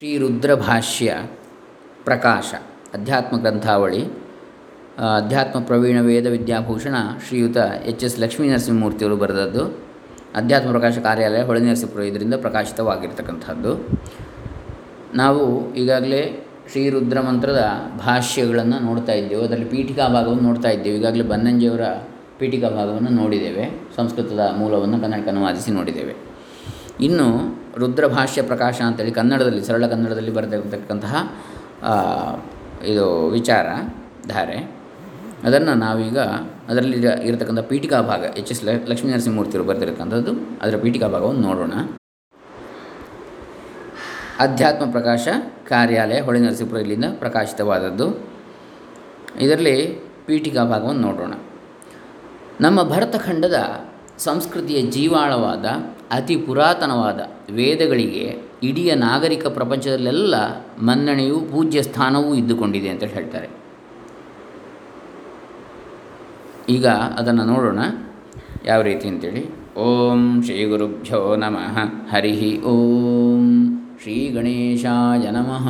ಶ್ರೀರುದ್ರ ಭಾಷ್ಯ ಪ್ರಕಾಶ ಅಧ್ಯಾತ್ಮ ಗ್ರಂಥಾವಳಿ ಅಧ್ಯಾತ್ಮ ಪ್ರವೀಣ ವೇದ ವಿದ್ಯಾಭೂಷಣ ಶ್ರೀಯುತ ಎಚ್ ಎಸ್ ಲಕ್ಷ್ಮೀ ನರಸಿಂಹಮೂರ್ತಿಯವರು ಬರೆದದ್ದು. ಅಧ್ಯಾತ್ಮ ಪ್ರಕಾಶ ಕಾರ್ಯಾಲಯ ಹೊಳೆನರಸೀಪುರ ಇದರಿಂದ ಪ್ರಕಾಶಿತವಾಗಿರ್ತಕ್ಕಂಥದ್ದು. ನಾವು ಈಗಾಗಲೇ ಶ್ರೀರುದ್ರ ಮಂತ್ರದ ಭಾಷ್ಯಗಳನ್ನು ನೋಡ್ತಾ ಇದ್ದೇವೆ. ಅದರಲ್ಲಿ ಪೀಠಿಕಾ ಭಾಗವನ್ನು ನೋಡ್ತಾ ಇದ್ದೇವೆ. ಈಗಾಗಲೇ ಬನ್ನಂಜಿಯವರ ಪೀಠಿಕಾ ಭಾಗವನ್ನು ನೋಡಿದ್ದೇವೆ. ಸಂಸ್ಕೃತದ ಮೂಲವನ್ನು ಕನ್ನಡಕ್ಕೆ ಅನುವಾದಿಸಿ ನೋಡಿದ್ದೇವೆ. ಇನ್ನು ರುದ್ರ ಭಾಷ್ಯ ಪ್ರಕಾಶ ಅಂತೇಳಿ ಕನ್ನಡದಲ್ಲಿ ಸರಳ ಕನ್ನಡದಲ್ಲಿ ಬರೆದಿರತಕ್ಕಂತಹ ಇದು ವಿಚಾರ ಧಾರೆ, ಅದನ್ನು ನಾವೀಗ ಅದರಲ್ಲಿ ಇರತಕ್ಕಂಥ ಪೀಠಿಕಾ ಭಾಗ ಎಚ್ ಎಸ್ ಲಕ್ಷ್ಮೀ ನರಸಿಂಹಮೂರ್ತಿಯವರು ಬರೆದಿರತಕ್ಕಂಥದ್ದು, ಅದರ ಪೀಠಿಕಾ ಭಾಗವನ್ನು ನೋಡೋಣ. ಅಧ್ಯಾತ್ಮ ಪ್ರಕಾಶ ಕಾರ್ಯಾಲಯ ಹೊಳೆನರಸೀಪುರ ಇಲ್ಲಿಂದ ಪ್ರಕಾಶಿತವಾದದ್ದು. ಇದರಲ್ಲಿ ಪೀಠಿಕಾ ಭಾಗವನ್ನು ನೋಡೋಣ. ನಮ್ಮ ಭರತಖಂಡದ ಸಂಸ್ಕೃತಿಯ ಜೀವಾಳವಾದ ಅತಿ ಪುರಾತನವಾದ ವೇದಗಳಿಗೆ ಇಡೀ ನಾಗರಿಕ ಪ್ರಪಂಚದಲ್ಲೆಲ್ಲ ಮನ್ನಣೆಯೂ ಪೂಜ್ಯ ಸ್ಥಾನವೂ ಇದ್ದುಕೊಂಡಿದೆ ಅಂತ ಹೇಳ್ತಾರೆ. ಈಗ ಅದನ್ನು ನೋಡೋಣ ಯಾವ ರೀತಿ ಅಂತೇಳಿ. ಓಂ ಶ್ರೀ ಗುರುಭ್ಯೋ ನಮಃ. ಹರಿ ಓಂ ಶ್ರೀ ಗಣೇಶಾಯ ನಮಃ.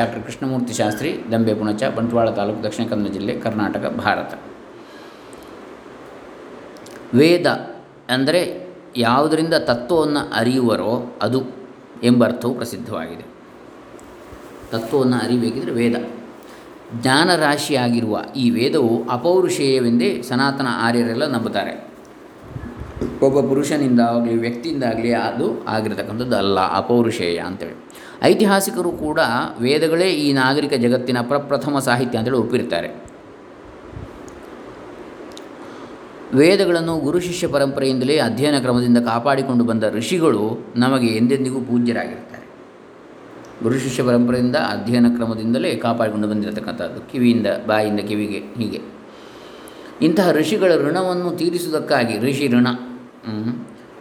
ಡಾಕ್ಟರ್ ಕೃಷ್ಣಮೂರ್ತಿ ಶಾಸ್ತ್ರಿ, ದಂಬೆ ಪುಣಚ, ಬಂಟ್ವಾಳ ತಾಲೂಕು, ದಕ್ಷಿಣ ಕನ್ನಡ ಜಿಲ್ಲೆ, ಕರ್ನಾಟಕ, ಭಾರತ. ವೇದ ಅಂದರೆ ಯಾವುದರಿಂದ ತತ್ವವನ್ನು ಅರಿಯುವರೋ ಅದು ಎಂಬ ಅರ್ಥವು ಪ್ರಸಿದ್ಧವಾಗಿದೆ. ತತ್ವವನ್ನು ಅರಿಬೇಕಿದ್ರೆ ವೇದ ಜ್ಞಾನರಾಶಿಯಾಗಿರುವ ಈ ವೇದವು ಅಪೌರುಷೇಯವೆಂದೇ ಸನಾತನ ಆರ್ಯರೆಲ್ಲ ನಂಬುತ್ತಾರೆ. ಒಬ್ಬ ಪುರುಷನಿಂದಾಗಲಿ ವ್ಯಕ್ತಿಯಿಂದಾಗಲಿ ಅದು ಆಗಿರತಕ್ಕಂಥದ್ದು ಅಲ್ಲ, ಅಪೌರುಷೇಯ ಅಂತೇಳಿ. ಐತಿಹಾಸಿಕರು ಕೂಡ ವೇದಗಳೇ ಈ ನಾಗರಿಕ ಜಗತ್ತಿನ ಪ್ರಪ್ರಥಮ ಸಾಹಿತ್ಯ ಅಂತೇಳಿ ಒಪ್ಪಿರ್ತಾರೆ. ವೇದಗಳನ್ನು ಗುರು ಶಿಷ್ಯ ಪರಂಪರೆಯಿಂದಲೇ ಅಧ್ಯಯನ ಕ್ರಮದಿಂದ ಕಾಪಾಡಿಕೊಂಡು ಬಂದ ಋಷಿಗಳು ನಮಗೆ ಎಂದೆಂದಿಗೂ ಪೂಜ್ಯರಾಗಿರ್ತಾರೆ. ಗುರು ಶಿಷ್ಯ ಪರಂಪರೆಯಿಂದ ಅಧ್ಯಯನ ಕ್ರಮದಿಂದಲೇ ಕಾಪಾಡಿಕೊಂಡು ಬಂದಿರತಕ್ಕಂಥದ್ದು, ಕಿವಿಯಿಂದ ಬಾಯಿಂದ ಕಿವಿಗೆ ಹೀಗೆ. ಇಂತಹ ಋಷಿಗಳ ಋಣವನ್ನು ತೀರಿಸುವುದಕ್ಕಾಗಿ ಋಷಿ ಋಣ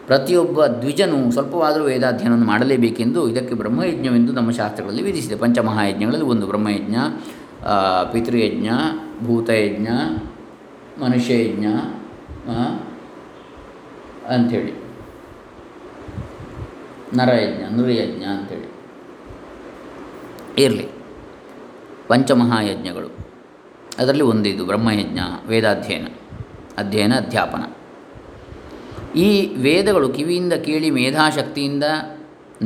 ಪ್ರತಿಯೊಬ್ಬ ದ್ವಿಜನು ಸ್ವಲ್ಪವಾದರೂ ವೇದಾಧ್ಯಯನವನ್ನು ಮಾಡಲೇಬೇಕೆಂದು ಇದಕ್ಕೆ ಬ್ರಹ್ಮಯಜ್ಞವೆಂದು ನಮ್ಮ ಶಾಸ್ತ್ರಗಳಲ್ಲಿ ವಿಧಿಸಿದೆ. ಪಂಚಮಹಾಯಜ್ಞಗಳಲ್ಲಿ ಒಂದು ಬ್ರಹ್ಮಯಜ್ಞ, ಪಿತೃಯಜ್ಞ, ಭೂತಯಜ್ಞ, ಮನುಷ್ಯಯಜ್ಞ ಅಂಥೇಳಿ, ನರಯಜ್ಞ, ನೃಯಜ್ಞ ಅಂಥೇಳಿ ಇರಲಿ. ಪಂಚಮಹಾಯಜ್ಞಗಳು ಅದರಲ್ಲಿ ಒಂದಿದು ಬ್ರಹ್ಮಯಜ್ಞ, ವೇದಾಧ್ಯಯನ ಅಧ್ಯಾಪನ. ಈ ವೇದಗಳು ಕಿವಿಯಿಂದ ಕೇಳಿ ಮೇಧಾಶಕ್ತಿಯಿಂದ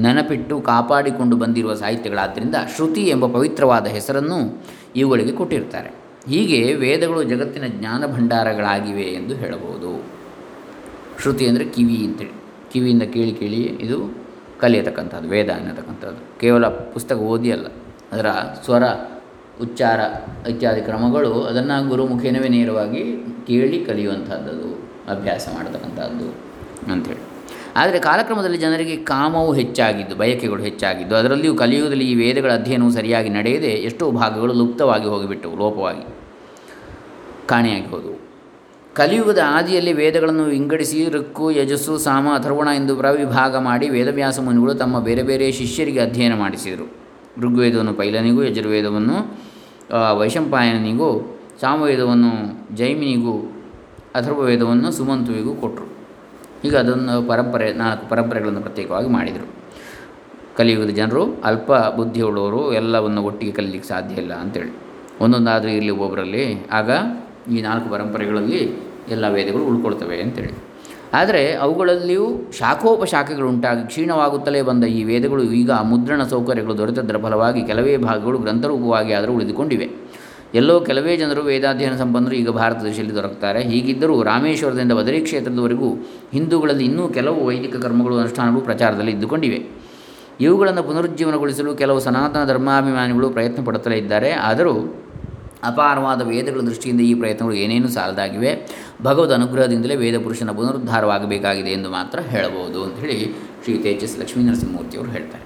ನೆನಪಿಟ್ಟು ಕಾಪಾಡಿಕೊಂಡು ಬಂದಿರುವ ಸಾಹಿತ್ಯಗಳಾದ್ದರಿಂದ ಶ್ರುತಿ ಎಂಬ ಪವಿತ್ರವಾದ ಹೆಸರನ್ನು ಇವುಗಳಿಗೆ ಕೊಟ್ಟಿರ್ತಾರೆ. ಹೀಗೆ ವೇದಗಳು ಜಗತ್ತಿನ ಜ್ಞಾನ ಭಂಡಾರಗಳಾಗಿವೆ ಎಂದು ಹೇಳಬಹುದು. ಶ್ರುತಿ ಅಂದರೆ ಕಿವಿ ಅಂತೇಳಿ, ಕಿವಿಯಿಂದ ಕೇಳಿ ಕೇಳಿ ಇದು ಕಲಿಯತಕ್ಕಂಥದ್ದು ವೇದ ಅನ್ನತಕ್ಕಂಥದ್ದು. ಕೇವಲ ಪುಸ್ತಕ ಓದಿ ಅಲ್ಲ, ಅದರ ಸ್ವರ, ಉಚ್ಚಾರ ಇತ್ಯಾದಿ ಕ್ರಮಗಳು ಅದನ್ನು ಗುರುಮುಖೇನವೇ ನೇರವಾಗಿ ಕೇಳಿ ಕಲಿಯುವಂಥದ್ದು, ಅಭ್ಯಾಸ ಮಾಡತಕ್ಕಂಥದ್ದು ಅಂಥೇಳಿ. ಆದರೆ ಕಾಲಕ್ರಮದಲ್ಲಿ ಜನರಿಗೆ ಕಾಮವು ಹೆಚ್ಚಾಗಿದ್ದು, ಬಯಕೆಗಳು ಹೆಚ್ಚಾಗಿದ್ದು, ಅದರಲ್ಲಿಯೂ ಕಲಿಯುವುದರಲ್ಲಿ ಈ ವೇದಗಳ ಅಧ್ಯಯನವು ಸರಿಯಾಗಿ ನಡೆಯದೆ ಎಷ್ಟೋ ಭಾಗಗಳು ಲುಪ್ತವಾಗಿ ಹೋಗಿಬಿಟ್ಟವು, ಲೋಪವಾಗಿ ಕಾಣೆಯಾಗಿ ಹೋದವು. ಕಲಿಯುಗದ ಆದಿಯಲ್ಲಿ ವೇದಗಳನ್ನು ವಿಂಗಡಿಸಿ ಋಕ್ಕು, ಯಜಸ್ಸು, ಸಾಮ, ಅಥರ್ವಣ ಎಂದು ಪ್ರವಿಭಾಗ ಮಾಡಿ ವೇದವ್ಯಾಸ ಮುನಿಗಳು ತಮ್ಮ ಬೇರೆ ಬೇರೆ ಶಿಷ್ಯರಿಗೆ ಅಧ್ಯಯನ ಮಾಡಿಸಿದರು. ಋಗ್ವೇದವನ್ನು ಪೈಲನಿಗೂ, ಯಜುರ್ವೇದವನ್ನು ವೈಶಂಪಾಯನಿಗೂ, ಸಾಮವೇದವನ್ನು ಜೈಮಿನಿಗೂ, ಅಥರ್ವವೇದವನ್ನು ಸುಮಂತುವಿಗೂ ಕೊಟ್ಟರು. ಈಗ ಅದೊಂದು ಪರಂಪರೆ, ನಾಲ್ಕು ಪರಂಪರೆಗಳನ್ನು ಪ್ರತ್ಯೇಕವಾಗಿ ಮಾಡಿದರು. ಕಲಿಯುಗದ ಜನರು ಅಲ್ಪ ಬುದ್ಧಿಯುಳ್ಳವರು, ಎಲ್ಲವನ್ನು ಒಟ್ಟಿಗೆ ಕಲೀಲಿಕ್ಕೆ ಸಾಧ್ಯ ಇಲ್ಲ ಅಂತೇಳಿ ಒಂದೊಂದಾದರೂ ಇರಲಿ ಒಬ್ಬೊಬ್ಬರಲ್ಲಿ. ಆಗ ಈ ನಾಲ್ಕು ಪರಂಪರೆಗಳಲ್ಲಿ ಎಲ್ಲ ವೇದಗಳು ಉಳ್ಕೊಳ್ತವೆ ಅಂತೇಳಿ. ಆದರೆ ಅವುಗಳಲ್ಲಿಯೂ ಶಾಖೋಪಶಾಖೆಗಳು ಉಂಟಾಗಿ ಕ್ಷೀಣವಾಗುತ್ತಲೇ ಬಂದ ಈ ವೇದಗಳು ಈಗ ಮುದ್ರಣ ಸೌಕರ್ಯಗಳು ದೊರೆತದರ ಫಲವಾಗಿ ಕೆಲವೇ ಭಾಗಗಳು ಗ್ರಂಥರೂಪವಾಗಿ ಆದರೂ ಉಳಿದುಕೊಂಡಿವೆ. ಎಲ್ಲೋ ಕೆಲವೇ ಜನರು ವೇದಾಧ್ಯಯನ ಸಂಪನ್ನರು ಈಗ ಭಾರತ ದೇಶದಲ್ಲಿ ದೊರಕುತ್ತಾರೆ. ಹೀಗಿದ್ದರೂ ರಾಮೇಶ್ವರದಿಂದ ಬದರಿ ಕ್ಷೇತ್ರದವರೆಗೂ ಹಿಂದೂಗಳಲ್ಲಿ ಇನ್ನೂ ಕೆಲವು ವೈದಿಕ ಕರ್ಮಗಳು, ಅನುಷ್ಠಾನಗಳು ಪ್ರಚಾರದಲ್ಲಿ ಇದ್ದುಕೊಂಡಿವೆ. ಇವುಗಳನ್ನು ಪುನರುಜ್ಜೀವನಗೊಳಿಸಲು ಕೆಲವು ಸನಾತನ ಧರ್ಮಾಭಿಮಾನಿಗಳು ಪ್ರಯತ್ನ ಪಡುತ್ತಲೇ ಇದ್ದಾರೆ. ಆದರೂ ಅಪಾರವಾದ ವೇದಗಳ ದೃಷ್ಟಿಯಿಂದ ಈ ಪ್ರಯತ್ನಗಳು ಏನೇನು ಸಾಲದಾಗಿವೆ. ಭಗವದ್ ಅನುಗ್ರಹದಿಂದಲೇ ವೇದ ಪುರುಷನ ಪುನರುದ್ಧಾರವಾಗಬೇಕಾಗಿದೆ ಎಂದು ಮಾತ್ರ ಹೇಳಬಹುದು ಅಂಥೇಳಿ ಶ್ರೀಯುತ ಎಚ್ ಎಸ್ ಲಕ್ಷ್ಮೀ ನರಸಿಂಹಮೂರ್ತಿಯವರು ಹೇಳ್ತಾರೆ.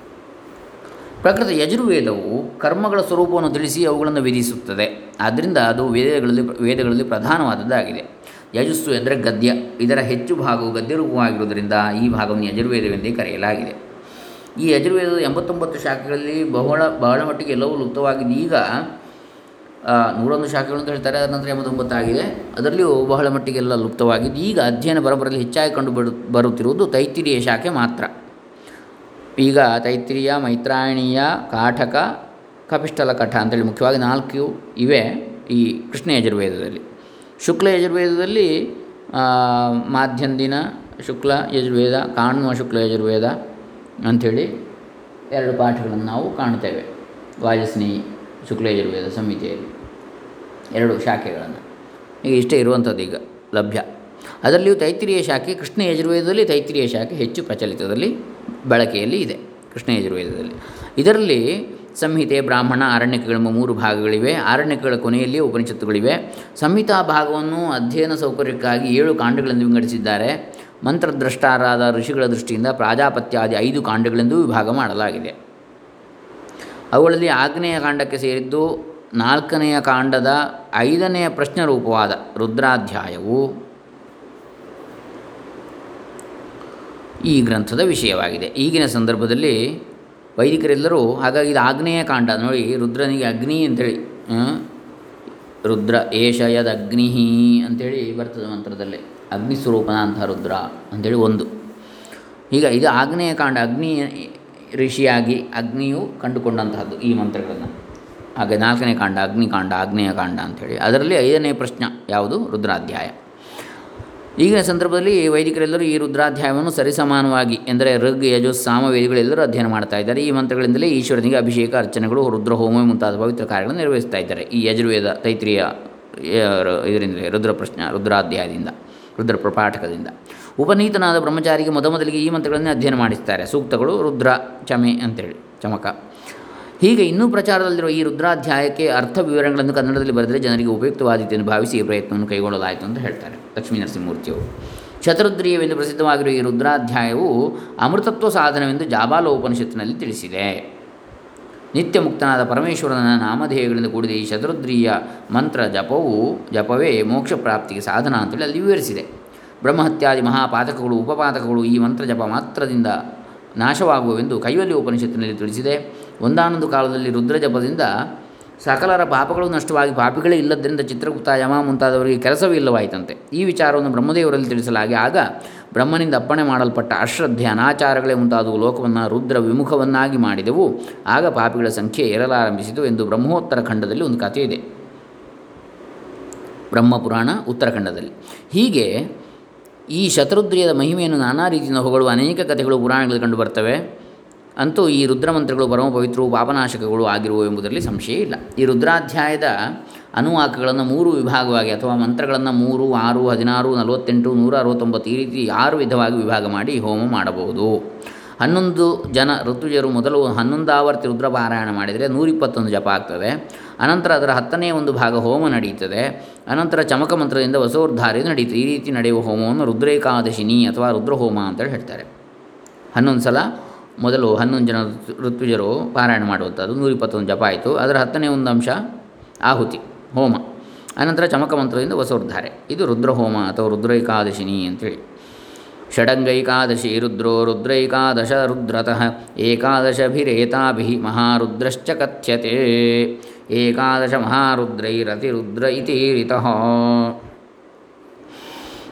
ಪ್ರಕೃತ ಯಜುರ್ವೇದವು ಕರ್ಮಗಳ ಸ್ವರೂಪವನ್ನು ತಿಳಿಸಿ ಅವುಗಳನ್ನು ವಿಧಿಸುತ್ತದೆ. ಆದ್ದರಿಂದ ಅದು ವೇದಗಳಲ್ಲಿ ಪ್ರಧಾನವಾದದ್ದಾಗಿದೆ. ಯಜಸ್ಸು ಎಂದರೆ ಗದ್ಯ, ಇದರ ಹೆಚ್ಚು ಭಾಗವು ಗದ್ಯ ರೂಪವಾಗಿರುವುದರಿಂದ ಈ ಭಾಗವನ್ನು ಯಜುರ್ವೇದವೆಂದೇ ಕರೆಯಲಾಗಿದೆ. ಈ ಯಜುರ್ವೇದದ 89 ಶಾಖೆಗಳಲ್ಲಿ ಬಹಳ ಮಟ್ಟಿಗೆ ಎಲ್ಲವೂ ಲುಪ್ತವಾಗಿದ್ದು ಈಗ 101 ಶಾಖೆಗಳು ಅಂತ ಹೇಳ್ತಾರೆ, ಅದರ ನಂತರ 89 ಆಗಿದೆ. ಅದರಲ್ಲಿಯೂ ಬಹಳ ಮಟ್ಟಿಗೆಲ್ಲ ಲುಪ್ತವಾಗಿದ್ದು ಈಗ ಅಧ್ಯಯನ ಪರಂಪರೆಯಲ್ಲಿ ಹೆಚ್ಚಾಗಿ ಕಂಡು ಬರುತ್ತಿರುವುದು ತೈತ್ತಿರೀಯ ಶಾಖೆ ಮಾತ್ರ. ಈಗ ತೈತ್ರಿಯ, ಮೈತ್ರಾಯಣೀಯ, ಕಾಠಕ, ಕಪಿಷ್ಠಲ ಕಠ ಅಂತೇಳಿ ಮುಖ್ಯವಾಗಿ ನಾಲ್ಕು ಇವೆ ಈ ಕೃಷ್ಣ ಯಜುರ್ವೇದದಲ್ಲಿ. ಶುಕ್ಲ ಯಜುರ್ವೇದದಲ್ಲಿ ಮಾಧ್ಯಂದಿನ ಶುಕ್ಲ ಯಜುರ್ವೇದ, ಕಾಣುವ ಶುಕ್ಲ ಯಜುರ್ವೇದ ಅಂಥೇಳಿ ಎರಡು ಪಾಠಗಳನ್ನು ನಾವು ಕಾಣ್ತೇವೆ ವಾಜಸ್ನೇಹಿ ಶುಕ್ಲ ಯಜುರ್ವೇದ ಸಂಹಿತೆಯಲ್ಲಿ, ಎರಡು ಶಾಖೆಗಳನ್ನು. ಈಗ ಇಷ್ಟೇ ಇರುವಂಥದ್ದು ಈಗ ಲಭ್ಯ. ಅದರಲ್ಲಿಯೂ ತೈತ್ರಿಯ ಶಾಖೆ, ಕೃಷ್ಣ ಯಜುರ್ವೇದದಲ್ಲಿ ತೈತ್ರಿಯ ಶಾಖೆ ಹೆಚ್ಚು ಪ್ರಚಲಿತದಲ್ಲಿ ಬಳಕೆಯಲ್ಲಿ ಇದೆ ಕೃಷ್ಣ ಯಜುರ್ವೇದದಲ್ಲಿ. ಇದರಲ್ಲಿ ಸಂಹಿತೆ, ಬ್ರಾಹ್ಮಣ, ಆರಣ್ಯಕಗಳೆಂಬ ಮೂರು ಭಾಗಗಳಿವೆ. ಆರಣ್ಯಕಗಳ ಕೊನೆಯಲ್ಲಿ ಉಪನಿಷತ್ತುಗಳಿವೆ. ಸಂಹಿತಾ ಭಾಗವನ್ನು ಅಧ್ಯಯನ ಸೌಕರ್ಯಕ್ಕಾಗಿ 7 ಕಾಂಡಗಳೆಂದು ವಿಂಗಡಿಸಿದ್ದಾರೆ. ಮಂತ್ರದ್ರಷ್ಟಾರಾದ ಋಷಿಗಳ ದೃಷ್ಟಿಯಿಂದ ಪ್ರಾಜಾಪತ್ಯಾದಿ 5 ಕಾಂಡಗಳೆಂದು ವಿಭಾಗ ಮಾಡಲಾಗಿದೆ. ಅವುಗಳಲ್ಲಿ ಆಗ್ನೇಯ ಕಾಂಡಕ್ಕೆ ಸೇರಿದ್ದು 4ನೇ ಕಾಂಡದ 5ನೇ ಪ್ರಶ್ನರೂಪವಾದ ರುದ್ರಾಧ್ಯಾಯವು ಈ ಗ್ರಂಥದ ವಿಷಯವಾಗಿದೆ. ಈಗಿನ ಸಂದರ್ಭದಲ್ಲಿ ವೈದಿಕರೆಲ್ಲರೂ ಹಾಗಾಗಿ ಇದು ಆಗ್ನೇಯ ಕಾಂಡ ನೋಡಿ, ರುದ್ರನಿಗೆ ಅಗ್ನಿ ಅಂಥೇಳಿ, ರುದ್ರ ಏಷ ಯದ್ ಅಗ್ನಿ ಅಂಥೇಳಿ ಬರ್ತದೆ ಮಂತ್ರದಲ್ಲೇ, ಅಗ್ನಿ ಸ್ವರೂಪನಂತಹ ರುದ್ರ ಅಂಥೇಳಿ ಒಂದು. ಈಗ ಇದು ಆಗ್ನೇಯ ಕಾಂಡ, ಅಗ್ನಿ ಋಷಿಯಾಗಿ ಅಗ್ನಿಯು ಕಂಡುಕೊಂಡಂತಹದ್ದು ಈ ಮಂತ್ರಗಳನ್ನು. ಹಾಗೆ 4ನೇ ಕಾಂಡ ಅಗ್ನಿಕಾಂಡ, ಆಗ್ನೇಯ ಕಾಂಡ ಅಂಥೇಳಿ. ಅದರಲ್ಲಿ 5ನೇ ಪ್ರಶ್ನೆ ಯಾವುದು? ರುದ್ರಾಧ್ಯಾಯ. ಈಗಿನ ಸಂದರ್ಭದಲ್ಲಿ ವೈದಿಕರೆಲ್ಲರೂ ಈ ರುದ್ರಾಧ್ಯಾಯವನ್ನು ಸರಿಸಮಾನವಾಗಿ, ಅಂದರೆ ಋಗ್, ಯಜುಸ್, ಸಾಮವೇದಿಗಳೆಲ್ಲರೂ ಅಧ್ಯಯನ ಮಾಡ್ತಾ ಇದ್ದಾರೆ. ಈ ಮಂತ್ರಗಳಿಂದಲೇ ಈಶ್ವರನಿಗೆ ಅಭಿಷೇಕ, ಅರ್ಚನೆಗಳು, ರುದ್ರಹೋಮ ಮುಂತಾದ ಪವಿತ್ರ ಕಾರ್ಯಗಳನ್ನು ನಿರ್ವಹಿಸ್ತಾ ಇದ್ದಾರೆ. ಈ ಯಜುರ್ವೇದ ತೈತ್ರಿಯ ಇದರಿಂದಲೇ, ರುದ್ರಾಧ್ಯಾಯದಿಂದ, ರುದ್ರ ಪ್ರಪಾಠಕದಿಂದ. ಉಪನೀತನಾದ ಬ್ರಹ್ಮಚಾರಿಗೆ ಮೊದಲಿಗೆ ಈ ಮಂತ್ರಗಳನ್ನೇ ಅಧ್ಯಯನ ಮಾಡಿಸ್ತಾರೆ. ಸೂಕ್ತಗಳು, ರುದ್ರ ಚಮೆ ಅಂತೇಳಿ, ಚಮಕ. ಹೀಗೆ ಇನ್ನೂ ಪ್ರಚಾರದಲ್ಲಿರುವ ಈ ರುದ್ರಾಧ್ಯಾಯಕ್ಕೆ ಅರ್ಥ ವಿವರಗಳನ್ನು ಕನ್ನಡದಲ್ಲಿ ಬರೆದರೆ ಜನರಿಗೆ ಉಪಯುಕ್ತವಾದೀತೆಂದು ಭಾವಿಸಿ ಈ ಪ್ರಯತ್ನವನ್ನು ಕೈಗೊಳ್ಳಲಾಯಿತು ಅಂತ ಹೇಳ್ತಾರೆ ಲಕ್ಷ್ಮೀ ನರಸಿಂಹಮೂರ್ತಿಯವರು. ಶತರುದ್ರಿಯವೆಂದು ಪ್ರಸಿದ್ಧವಾಗಿರುವ ಈ ರುದ್ರಾಧ್ಯಾಯವು ಅಮೃತತ್ವ ಸಾಧನವೆಂದು ಜಾಬಾಲೋಪನಿಷತ್ತಿನಲ್ಲಿ ತಿಳಿಸಿದೆ. ನಿತ್ಯ ಮುಕ್ತನಾದ ಪರಮೇಶ್ವರನ ನಾಮಧೇಯಗಳಿಂದ ಕೂಡಿದ ಈ ಶತರುದ್ರಿಯ ಮಂತ್ರ ಜಪವೇ ಮೋಕ್ಷ ಪ್ರಾಪ್ತಿಗೆ ಸಾಧನ ಅಂತೇಳಿ ಅಲ್ಲಿ ವಿವರಿಸಿದೆ. ಬ್ರಹ್ಮಹತ್ಯಾದಿ ಮಹಾಪಾತಕಗಳು, ಉಪಪಾತಕಗಳು ಈ ಮಂತ್ರ ಜಪ ಮಾತ್ರದಿಂದ ನಾಶವಾಗುವೆಂದು ಕೈವಲ್ಯ ಉಪನಿಷತ್ತಿನಲ್ಲಿ ತಿಳಿಸಿದೆ. ಒಂದಾನೊಂದು ಕಾಲದಲ್ಲಿ ರುದ್ರಜಪದಿಂದ ಸಕಲರ ಪಾಪಗಳು ನಷ್ಟವಾಗಿ ಪಾಪಿಗಳೇ ಇಲ್ಲದರಿಂದ ಚಿತ್ರಗುಪ್ತ, ಯಮ ಮುಂತಾದವರಿಗೆ ಕೆಲಸವೇ ಇಲ್ಲವಾಯಿತಂತೆ. ಈ ವಿಚಾರವನ್ನು ಬ್ರಹ್ಮದೇವರಲ್ಲಿ ತಿಳಿಸಲಾಗಿ ಆಗ ಬ್ರಹ್ಮನಿಂದ ಅಪ್ಪಣೆ ಮಾಡಲ್ಪಟ್ಟ ಅಶ್ರದ್ಧೆ, ಅನಾಚಾರಗಳೇ ಮುಂತಾದವು ಲೋಕವನ್ನು ರುದ್ರ ವಿಮುಖವನ್ನಾಗಿ ಮಾಡಿದೆವು. ಆಗ ಪಾಪಿಗಳ ಸಂಖ್ಯೆ ಏರಲಾರಂಭಿಸಿತು ಎಂದು ಬ್ರಹ್ಮೋತ್ತರಖಂಡದಲ್ಲಿ ಒಂದು ಕಥೆ ಇದೆ, ಬ್ರಹ್ಮ ಪುರಾಣ ಉತ್ತರಖಂಡದಲ್ಲಿ. ಹೀಗೆ ಈ ಶತರುದ್ರಿಯದ ಮಹಿಮೆಯನ್ನು ನಾನಾ ರೀತಿಯಿಂದ ಹೊಗಳುವ ಅನೇಕ ಕಥೆಗಳು ಪುರಾಣಗಳಲ್ಲಿ ಕಂಡುಬರ್ತವೆ. ಅಂತೂ ಈ ರುದ್ರಮಂತ್ರಗಳು ಪರಮ ಪವಿತ್ರವು, ಪಾಪನಾಶಕಗಳು ಆಗಿರುವು ಎಂಬುದರಲ್ಲಿ ಸಂಶಯ ಇಲ್ಲ. ಈ ರುದ್ರಾಧ್ಯಾಯದ ಅನುವಾಕಗಳನ್ನು 3 ವಿಭಾಗವಾಗಿ ಅಥವಾ ಮಂತ್ರಗಳನ್ನು 3, 6, 16, 48, 169 ಈ ರೀತಿ 6 ವಿಧವಾಗಿ ವಿಭಾಗ ಮಾಡಿ ಹೋಮ ಮಾಡಬಹುದು. 11 ಜನ ಋತುಜರು ಮೊದಲು 11 ಆವರ್ತಿ ರುದ್ರಪಾರಾಯಣ ಮಾಡಿದರೆ 121 ಜಪ ಆಗ್ತದೆ. ಅನಂತರ ಅದರ 10ನೇ ಒಂದು ಭಾಗ ಹೋಮ ನಡೆಯುತ್ತದೆ. ಅನಂತರ ಚಮಕ ಮಂತ್ರದಿಂದ ವಸೋರ್ಧಾರಿ ನಡೆಯುತ್ತದೆ. ಈ ರೀತಿ ನಡೆಯುವ ಹೋಮವನ್ನು ರುದ್ರೇಕಾದಶಿನಿ ಅಥವಾ ರುದ್ರಹೋಮ ಅಂತೇಳಿ ಹೇಳ್ತಾರೆ. 11 ಸಲ ಮೊದಲು 11 ಜನ ಋತುಜರು ಪಾರಾಯಣ ಮಾಡುವಂಥದ್ದು, 121 ಜಪ ಆಯಿತು. ಅದರ 10ನೇ ಒಂದು ಅಂಶ ಆಹುತಿ ಹೋಮ, ಅನಂತರ ಚಮಕ ಮಂತ್ರದಿಂದ ವಸೋರ್ಧಾರೆ. ಇದು ರುದ್ರಹೋಮ ಅಥವಾ ರುದ್ರೈಕಾದಶಿನಿ ಅಂತೇಳಿ. ಷಡಂಗೈಕಾದಶಿ ರುದ್ರೋ ರುದ್ರೈಕಾದಶ ರುದ್ರತಃ ಏಕಾದಶಭಿರೇತಾಭಿ ಮಹಾರುದ್ರಶ್ಚ ಕಥ್ಯತೆ ಏಕಾದಶ ಮಹಾರುದ್ರೈರತಿರುದ್ರ ಇತಿ ರಿತಃ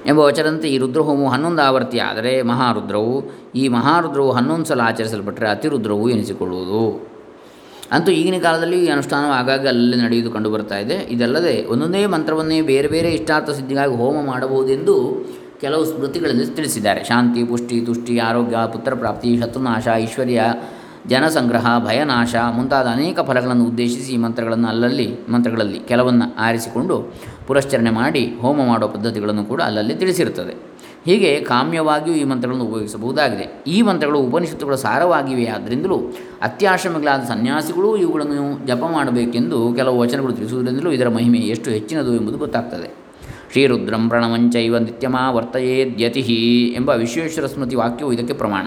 ಎಂಬ ವಚನದಂತೆ ಈ ರುದ್ರಹೋಮವು 11 ಆವರ್ತಿ ಆದರೆ ಮಹಾರುದ್ರವು. ಈ ಮಹಾರುದ್ರವು 11 ಸಲ ಆಚರಿಸಲ್ಪಟ್ಟರೆ ಅತಿರುದ್ರವು ಎನಿಸಿಕೊಳ್ಳುವುದು. ಅಂತೂ ಈಗಿನ ಕಾಲದಲ್ಲಿ ಈ ಅನುಷ್ಠಾನವು ಆಗಾಗ ಅಲ್ಲಲ್ಲಿ ನಡೆಯುವುದು ಕಂಡುಬರ್ತಾ ಇದೆ. ಇದಲ್ಲದೆ ಒಂದೊಂದೇ ಮಂತ್ರವನ್ನೇ ಬೇರೆ ಬೇರೆ ಇಷ್ಟಾರ್ಥ ಸಿದ್ಧಿಗಾಗಿ ಹೋಮ ಮಾಡಬಹುದೆಂದು ಕೆಲವು ಸ್ಮೃತಿಗಳಲ್ಲಿ ತಿಳಿಸಿದ್ದಾರೆ. ಶಾಂತಿ, ಪುಷ್ಟಿ, ತುಷ್ಟಿ, ಆರೋಗ್ಯ, ಪುತ್ರಪ್ರಾಪ್ತಿ, ಶತ್ರುನಾಶ, ಐಶ್ವರ್ಯ, ಜನಸಂಗ್ರಹ, ಭಯನಾಶ ಮುಂತಾದ ಅನೇಕ ಫಲಗಳನ್ನು ಉದ್ದೇಶಿಸಿ ಈ ಮಂತ್ರಗಳಲ್ಲಿ ಕೆಲವನ್ನು ಆರಿಸಿಕೊಂಡು ಪುರಶ್ಚರಣೆ ಮಾಡಿ ಹೋಮ ಮಾಡುವ ಪದ್ಧತಿಗಳನ್ನು ಕೂಡ ಅಲ್ಲಲ್ಲಿ ತಿಳಿಸಿರುತ್ತದೆ. ಹೀಗೆ ಕಾಮ್ಯವಾಗಿಯೂ ಈ ಮಂತ್ರಗಳನ್ನು ಉಪಯೋಗಿಸಬಹುದಾಗಿದೆ. ಈ ಮಂತ್ರಗಳು ಉಪನಿಷತ್ತುಗಳ ಸಾರವಾಗಿವೆ. ಆದ್ದರಿಂದಲೂ ಅತ್ಯಾಶ್ರಮಗಳಾದ ಸನ್ಯಾಸಿಗಳು ಇವುಗಳನ್ನು ಜಪ ಮಾಡಬೇಕೆಂದು ಕೆಲವು ವಚನಗಳು ತಿಳಿಸುವುದರಿಂದಲೂ ಇದರ ಮಹಿಮೆ ಎಷ್ಟು ಹೆಚ್ಚಿನದು ಎಂಬುದು ಗೊತ್ತಾಗ್ತದೆ. ಶ್ರೀರುದ್ರಂ ಪ್ರಣವಂಚೈವ ನಿತ್ಯಮಾವರ್ತಯೇದ್ಯತಿಃ ಎಂಬ ವಿಶ್ವೇಶ್ವರ ಸ್ಮೃತಿ ವಾಕ್ಯವು ಇದಕ್ಕೆ ಪ್ರಮಾಣ.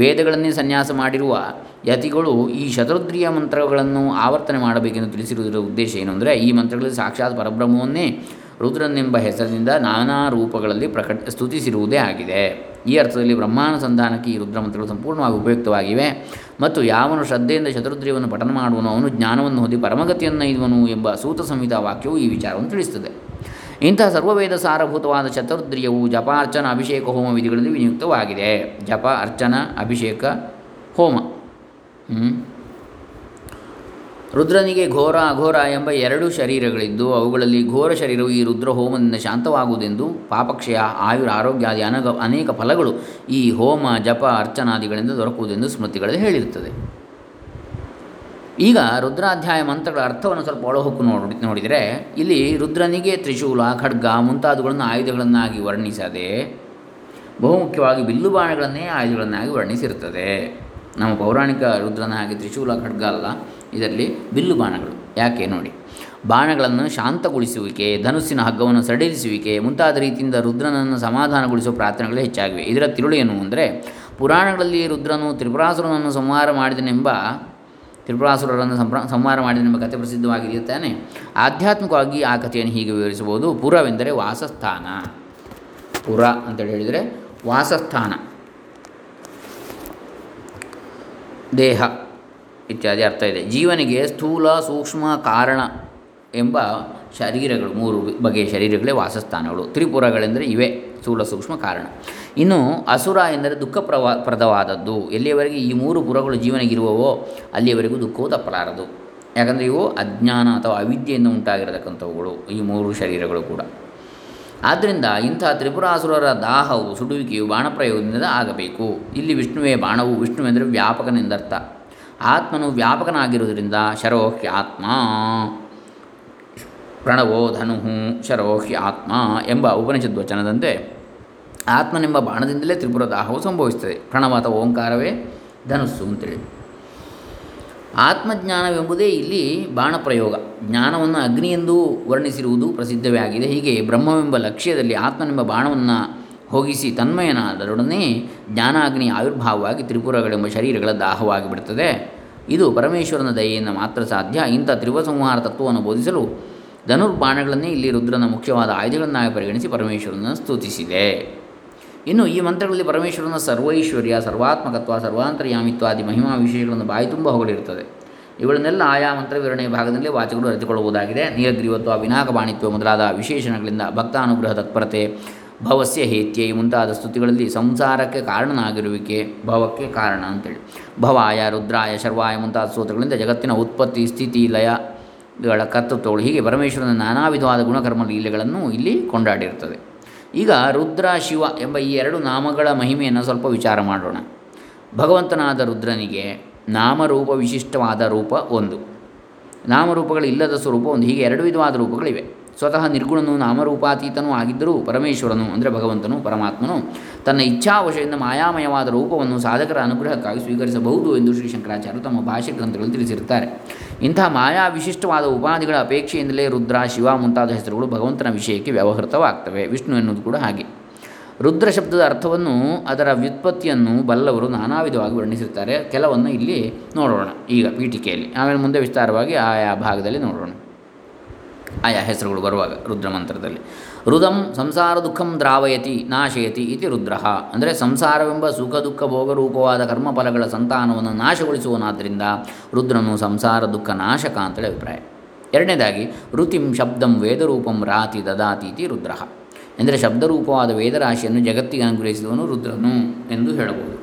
ವೇದಗಳನ್ನೇ ಸನ್ಯಾಸ ಮಾಡಿರುವ ಯತಿಗಳು ಈ ಶತರುದ್ರಿಯ ಮಂತ್ರಗಳನ್ನು ಆವರ್ತನೆ ಮಾಡಬೇಕೆಂದು ತಿಳಿಸಿರುವುದರ ಉದ್ದೇಶ ಏನು ಅಂದರೆ, ಈ ಮಂತ್ರಗಳಲ್ಲಿ ಸಾಕ್ಷಾತ್ ಪರಬ್ರಹ್ಮವನ್ನೇ ರುದ್ರನೆಂಬ ಹೆಸರಿನಿಂದ ನಾನಾ ರೂಪಗಳಲ್ಲಿ ಸ್ತುತಿಸಿರುವುದೇ ಆಗಿದೆ. ಈ ಅರ್ಥದಲ್ಲಿ ಬ್ರಹ್ಮಾನುಸಂಧಾನಕ್ಕೆ ಈ ರುದ್ರಮಂತ್ರಗಳು ಸಂಪೂರ್ಣವಾಗಿ ಉಪಯುಕ್ತವಾಗಿವೆ. ಮತ್ತು ಯಾವನು ಶ್ರದ್ಧೆಯಿಂದ ಶತರುದ್ರಿಯವನ್ನು ಪಠನ ಮಾಡುವನು ಅವನು ಜ್ಞಾನವನ್ನು ಹೊಂದಿ ಪರಮಗತಿಯನ್ನು ಇದುವನು ಎಂಬ ಸೂತ ಸಂಹಿತ ವಾಕ್ಯವು ಈ ವಿಚಾರವನ್ನು ತಿಳಿಸುತ್ತದೆ. ಇಂತಹ ಸರ್ವವೇದ ಸಾರಭೂತವಾದ ಶತರುದ್ರಿಯವು ಜಪ, ಅರ್ಚನ, ಅಭಿಷೇಕ, ಹೋಮ ವಿಧಿಗಳಲ್ಲಿ ವಿನಿಯುಕ್ತವಾಗಿದೆ. ಜಪ, ಅರ್ಚನ, ಅಭಿಷೇಕ, ಹೋಮ. ರುದ್ರನಿಗೆ ಘೋರ ಅಘೋರ ಎಂಬ ಎರಡು ಶರೀರಗಳಿದ್ದು ಅವುಗಳಲ್ಲಿ ಘೋರ ಶರೀರವು ಈ ರುದ್ರ ಹೋಮದಿಂದ ಶಾಂತವಾಗುವುದೆಂದು ಪಾಪಕ್ಷಯ ಆಯುರ್ ಆರೋಗ್ಯಾದಿ ಅನೇಕ ಫಲಗಳು ಈ ಹೋಮ ಜಪ ಅರ್ಚನಾದಿಗಳಿಂದ ದೊರಕುವುದೆಂದು ಸ್ಮೃತಿಗಳಲ್ಲಿ ಹೇಳಿರುತ್ತದೆ. ಈಗ ರುದ್ರಾಧ್ಯಾಯ ಮಂತ್ರಗಳ ಅರ್ಥವನ್ನು ಸ್ವಲ್ಪ ಒಳಹೊಕ್ಕು ನೋಡಿದರೆ ಇಲ್ಲಿ ರುದ್ರನಿಗೆ ತ್ರಿಶೂಲ, ಖಡ್ಗ ಮುಂತಾದವುಗಳನ್ನು ಆಯುಧಗಳನ್ನಾಗಿ ವರ್ಣಿಸದೆ ಬಹುಮುಖ್ಯವಾಗಿ ಬಿಲ್ಲುಬಾಣಗಳನ್ನೇ ಆಯುಧಗಳನ್ನಾಗಿ ವರ್ಣಿಸಿರುತ್ತದೆ. ನಮ್ಮ ಪೌರಾಣಿಕ ರುದ್ರನ ಹಾಗೆ ತ್ರಿಶೂಲ, ಖಡ್ಗ ಅಲ್ಲ, ಇದರಲ್ಲಿ ಬಿಲ್ಲು ಬಾಣಗಳು. ಯಾಕೆ ನೋಡಿ, ಬಾಣಗಳನ್ನು ಶಾಂತಗೊಳಿಸುವಿಕೆ, ಧನುಸ್ಸಿನ ಹಗ್ಗವನ್ನು ಸಡಿಲಿಸುವಿಕೆ ಮುಂತಾದ ರೀತಿಯಿಂದ ರುದ್ರನನ್ನು ಸಮಾಧಾನಗೊಳಿಸುವ ಪ್ರಾರ್ಥನೆಗಳೇ ಹೆಚ್ಚಾಗಿವೆ. ಇದರ ತಿರುಳೇನು ಅಂದರೆ, ಪುರಾಣಗಳಲ್ಲಿ ರುದ್ರನು ತ್ರಿಪುರಾಸುರನನ್ನು ತ್ರಿಪುರಾಸುರರನ್ನು ಸಂಹಾರ ಮಾಡಿದನೆಂಬ ಕಥೆ ಪ್ರಸಿದ್ಧವಾಗಿದೆಯೇ ತಾನೆ. ಆಧ್ಯಾತ್ಮಿಕವಾಗಿ ಆ ಕಥೆಯನ್ನು ಹೀಗೆ ವಿವರಿಸಬಹುದು. ಪುರವೆಂದರೆ ವಾಸಸ್ಥಾನ, ಪುರ ಅಂತೇಳಿ ಹೇಳಿದರೆ ವಾಸಸ್ಥಾನ, ದೇಹ ಇತ್ಯಾದಿ ಅರ್ಥ ಇದೆ. ಜೀವನಿಗೆ ಸ್ಥೂಲ, ಸೂಕ್ಷ್ಮ, ಕಾರಣ ಎಂಬ ಶರೀರಗಳು, ಮೂರು ಬಗೆಯ ಶರೀರಗಳೇ ವಾಸಸ್ಥಾನಗಳು. ತ್ರಿಪುರಗಳೆಂದರೆ ಇವೆ, ಸ್ಥೂಲ, ಸೂಕ್ಷ್ಮ, ಕಾರಣ. ಇನ್ನು ಅಸುರ ಎಂದರೆ ದುಃಖಪ್ರದವಾದದ್ದು. ಎಲ್ಲಿಯವರೆಗೆ ಈ ಮೂರು ಪುರಗಳು ಜೀವನಿಗಿರುವವೋ ಅಲ್ಲಿಯವರೆಗೂ ದುಃಖವು ತಪ್ಪಲಾರದು. ಯಾಕಂದರೆ ಇವು ಅಜ್ಞಾನ ಅಥವಾ ಅವಿದ್ಯೆಯಿಂದ ಉಂಟಾಗಿರತಕ್ಕಂಥವುಗಳು, ಈ ಮೂರು ಶರೀರಗಳು ಕೂಡ. ಆದ್ದರಿಂದ ಇಂಥ ತ್ರಿಪುರಾಸುರರ ದಾಹವು, ಸುಡುವಿಕೆಯು ಬಾಣಪ್ರಯೋಗದಿಂದ ಆಗಬೇಕು. ಇಲ್ಲಿ ವಿಷ್ಣುವೇ ಬಾಣವು. ವಿಷ್ಣುವೆಂದರೆ ವ್ಯಾಪಕನೆಂದರ್ಥ. ಆತ್ಮನು ವ್ಯಾಪಕನಾಗಿರುವುದರಿಂದ ಶರೋ ಹ್ಯಾತ್ಮ, ಪ್ರಣವೋ ಧನು, ಶರೋ ಹ್ಯಾತ್ಮ ಎಂಬ ಉಪನಿಷತ್ ವಚನದಂತೆ ಆತ್ಮನೆಂಬ ಬಾಣದಿಂದಲೇ ತ್ರಿಪುರ ದಾಹವು ಸಂಭವಿಸುತ್ತದೆ. ಪ್ರಣವ ಅಥವಾ ಓಂಕಾರವೇ ಧನುಸ್ಸು ಅಂತೇಳಿ. ಆತ್ಮಜ್ಞಾನವೆಂಬುದೇ ಇಲ್ಲಿ ಬಾಣಪ್ರಯೋಗ. ಜ್ಞಾನವನ್ನು ಅಗ್ನಿ ಎಂದು ವರ್ಣಿಸಿರುವುದು ಪ್ರಸಿದ್ಧವೇ ಆಗಿದೆ. ಹೀಗೆ ಬ್ರಹ್ಮವೆಂಬ ಲಕ್ಷ್ಯದಲ್ಲಿ ಆತ್ಮನೆಂಬ ಬಾಣವನ್ನು ಹೋಗಿಸಿ ತನ್ಮಯನಾದರೊಡನೆ ಜ್ಞಾನಾಗ್ನಿ ಆವಿರ್ಭಾವವಾಗಿ ತ್ರಿಪುರಗಳೆಂಬ ಶರೀರಗಳ ದಾಹವಾಗಿಬಿಡುತ್ತದೆ. ಇದು ಪರಮೇಶ್ವರನ ದಯೆಯಿಂದ ಮಾತ್ರ ಸಾಧ್ಯ. ಇಂಥ ತ್ರಿಪುರ ಸಂಹಾರ ತತ್ವವನ್ನು ಬೋಧಿಸಲು ಧನುರ್ಬಾಣಗಳನ್ನೇ ಇಲ್ಲಿ ರುದ್ರನ ಮುಖ್ಯವಾದ ಆಯುಧಗಳನ್ನಾಗಿ ಪರಿಗಣಿಸಿ ಪರಮೇಶ್ವರನ ಸ್ತುತಿಸಿದೆ. ಇನ್ನು ಈ ಮಂತ್ರಗಳಲ್ಲಿ ಪರಮೇಶ್ವರನ ಸರ್ವೈಶ್ವರ್ಯ, ಸರ್ವಾತ್ಮಕತ್ವ, ಸರ್ವಾಂತರ್ಯಾಮಿತ್ವಾದಿ ಮಹಿಮಾ ವಿಶೇಷಗಳನ್ನು ಬಾಯಿ ತುಂಬ ಹೊಗಳಿರುತ್ತದೆ. ಇವುಗಳನ್ನೆಲ್ಲ ಆಯಾ ಮಂತ್ರ ವಿವರಣೆ ಭಾಗದಲ್ಲಿ ವಾಚಕರು ಅರಿತುಕೊಳ್ಳಬಹುದಾಗಿದೆ. ನೀಲಗ್ರೀವತ್ವ, ವಿನಾಕಬಾಣಿತ್ವ ಮೊದಲಾದ ವಿಶೇಷಣಗಳಿಂದ ಭಕ್ತಾನುಗ್ರಹ ತತ್ಪರತೆ, ಭವಸ್ಯ ಹೇತ್ಯೆ ಮುಂತಾದ ಸ್ತುತಿಗಳಲ್ಲಿ ಸಂಸಾರಕ್ಕೆ ಕಾರಣನಾಗಿರುವಿಕೆ, ಭವಕ್ಕೆ ಕಾರಣ ಅಂತೇಳಿ ಭವಾಯ, ರುದ್ರಾಯ, ಶರ್ವಾಯ ಮುಂತಾದ ಸ್ತೋತ್ರಗಳಿಂದ ಜಗತ್ತಿನ ಉತ್ಪತ್ತಿ, ಸ್ಥಿತಿ, ಲಯಗಳ ಕರ್ತೃತ್ವಗಳು, ಹೀಗೆ ಪರಮೇಶ್ವರನ ನಾನಾ ವಿಧವಾದ ಗುಣಕರ್ಮ ಲೀಲೆಗಳನ್ನು ಇಲ್ಲಿ ಕೊಂಡಾಡಿರುತ್ತದೆ. ಈಗ ರುದ್ರ, ಶಿವ ಎಂಬ ಈ ಎರಡು ನಾಮಗಳ ಮಹಿಮೆಯನ್ನು ಸ್ವಲ್ಪ ವಿಚಾರ ಮಾಡೋಣ. ಭಗವಂತನಾದ ರುದ್ರನಿಗೆ ನಾಮರೂಪ ವಿಶಿಷ್ಟವಾದ ರೂಪ ಒಂದು, ನಾಮರೂಪಗಳಿಲ್ಲದ ಸ್ವರೂಪ ಒಂದು, ಹೀಗೆ ಎರಡು ವಿಧವಾದ ರೂಪಗಳಿವೆ. ಸ್ವತಃ ನಿರ್ಗುಣನೂ ನಾಮರೂಪಾತೀತನೂ ಆಗಿದ್ದರೂ ಪರಮೇಶ್ವರನು ಅಂದರೆ ಭಗವಂತನು, ಪರಮಾತ್ಮನು ತನ್ನ ಇಚ್ಛಾವಶದಿಂದ ಮಾಯಾಮಯವಾದ ರೂಪವನ್ನು ಸಾಧಕರ ಅನುಗ್ರಹಕ್ಕಾಗಿ ಸ್ವೀಕರಿಸಬಹುದು ಎಂದು ಶ್ರೀ ಶಂಕರಾಚಾರ್ಯರು ತಮ್ಮ ಭಾಷ್ಯ ಗ್ರಂಥಗಳಲ್ಲಿ ತಿಳಿಸಿರುತ್ತಾರೆ. ಇಂತಹ ಮಾಯಾ ವಿಶಿಷ್ಟವಾದ ಉಪಾಧಿಗಳ ಅಪೇಕ್ಷೆಯಿಂದಲೇ ರುದ್ರ, ಶಿವ ಮುಂತಾದ ಹೆಸರುಗಳು ಭಗವಂತನ ವಿಷಯಕ್ಕೆ ವ್ಯವಹೃತವಾಗ್ತವೆ. ವಿಷ್ಣು ಎನ್ನುವುದು ಕೂಡ ಹಾಗೆ. ರುದ್ರ ಶಬ್ದದ ಅರ್ಥವನ್ನು, ಅದರ ವ್ಯುತ್ಪತ್ತಿಯನ್ನು ಬಲ್ಲವರು ನಾನಾ ವಿಧವಾಗಿ ವರ್ಣಿಸಿರ್ತಾರೆ. ಕೆಲವನ್ನು ಇಲ್ಲಿ ನೋಡೋಣ ಈಗ ಪೀಠಿಕೆಯಲ್ಲಿ, ಆಮೇಲೆ ಮುಂದೆ ವಿಸ್ತಾರವಾಗಿ ಆಯಾ ಭಾಗದಲ್ಲಿ ನೋಡೋಣ. ಆಯಾ ಹೆಸರುಗಳು ಬರುವಾಗ ರುದ್ರಮಂತ್ರದಲ್ಲಿ ರುದಂ ಸಂಸಾರ ದುಃಖಂ ದ್ರಾವಯತಿ ನಾಶಯತಿ ಇತಿ ರುದ್ರ ಅಂದರೆ ಸಂಸಾರವೆಂಬ ಸುಖ ದುಃಖ ಭೋಗರೂಪವಾದ ಕರ್ಮಫಲಗಳ ಸಂತಾನವನ್ನು ನಾಶಗೊಳಿಸುವನಾದ್ದರಿಂದ ರುದ್ರನು ಸಂಸಾರ ದುಃಖ ನಾಶಕ ಅಂತೇಳಿ ಅಭಿಪ್ರಾಯ. ಎರಡನೇದಾಗಿ ಋತಿಂ ಶಬ್ದಂ ವೇದರೂಪಂ ರಾತಿ ದದಾತಿ ಇತಿ ರುದ್ರ ಎಂದರೆ ಶಬ್ದರೂಪವಾದ ವೇದರಾಶಿಯನ್ನು ಜಗತ್ತಿಗೆ ಅನುಗ್ರಹಿಸಿದವನು ರುದ್ರನು ಎಂದು ಹೇಳಬಹುದು.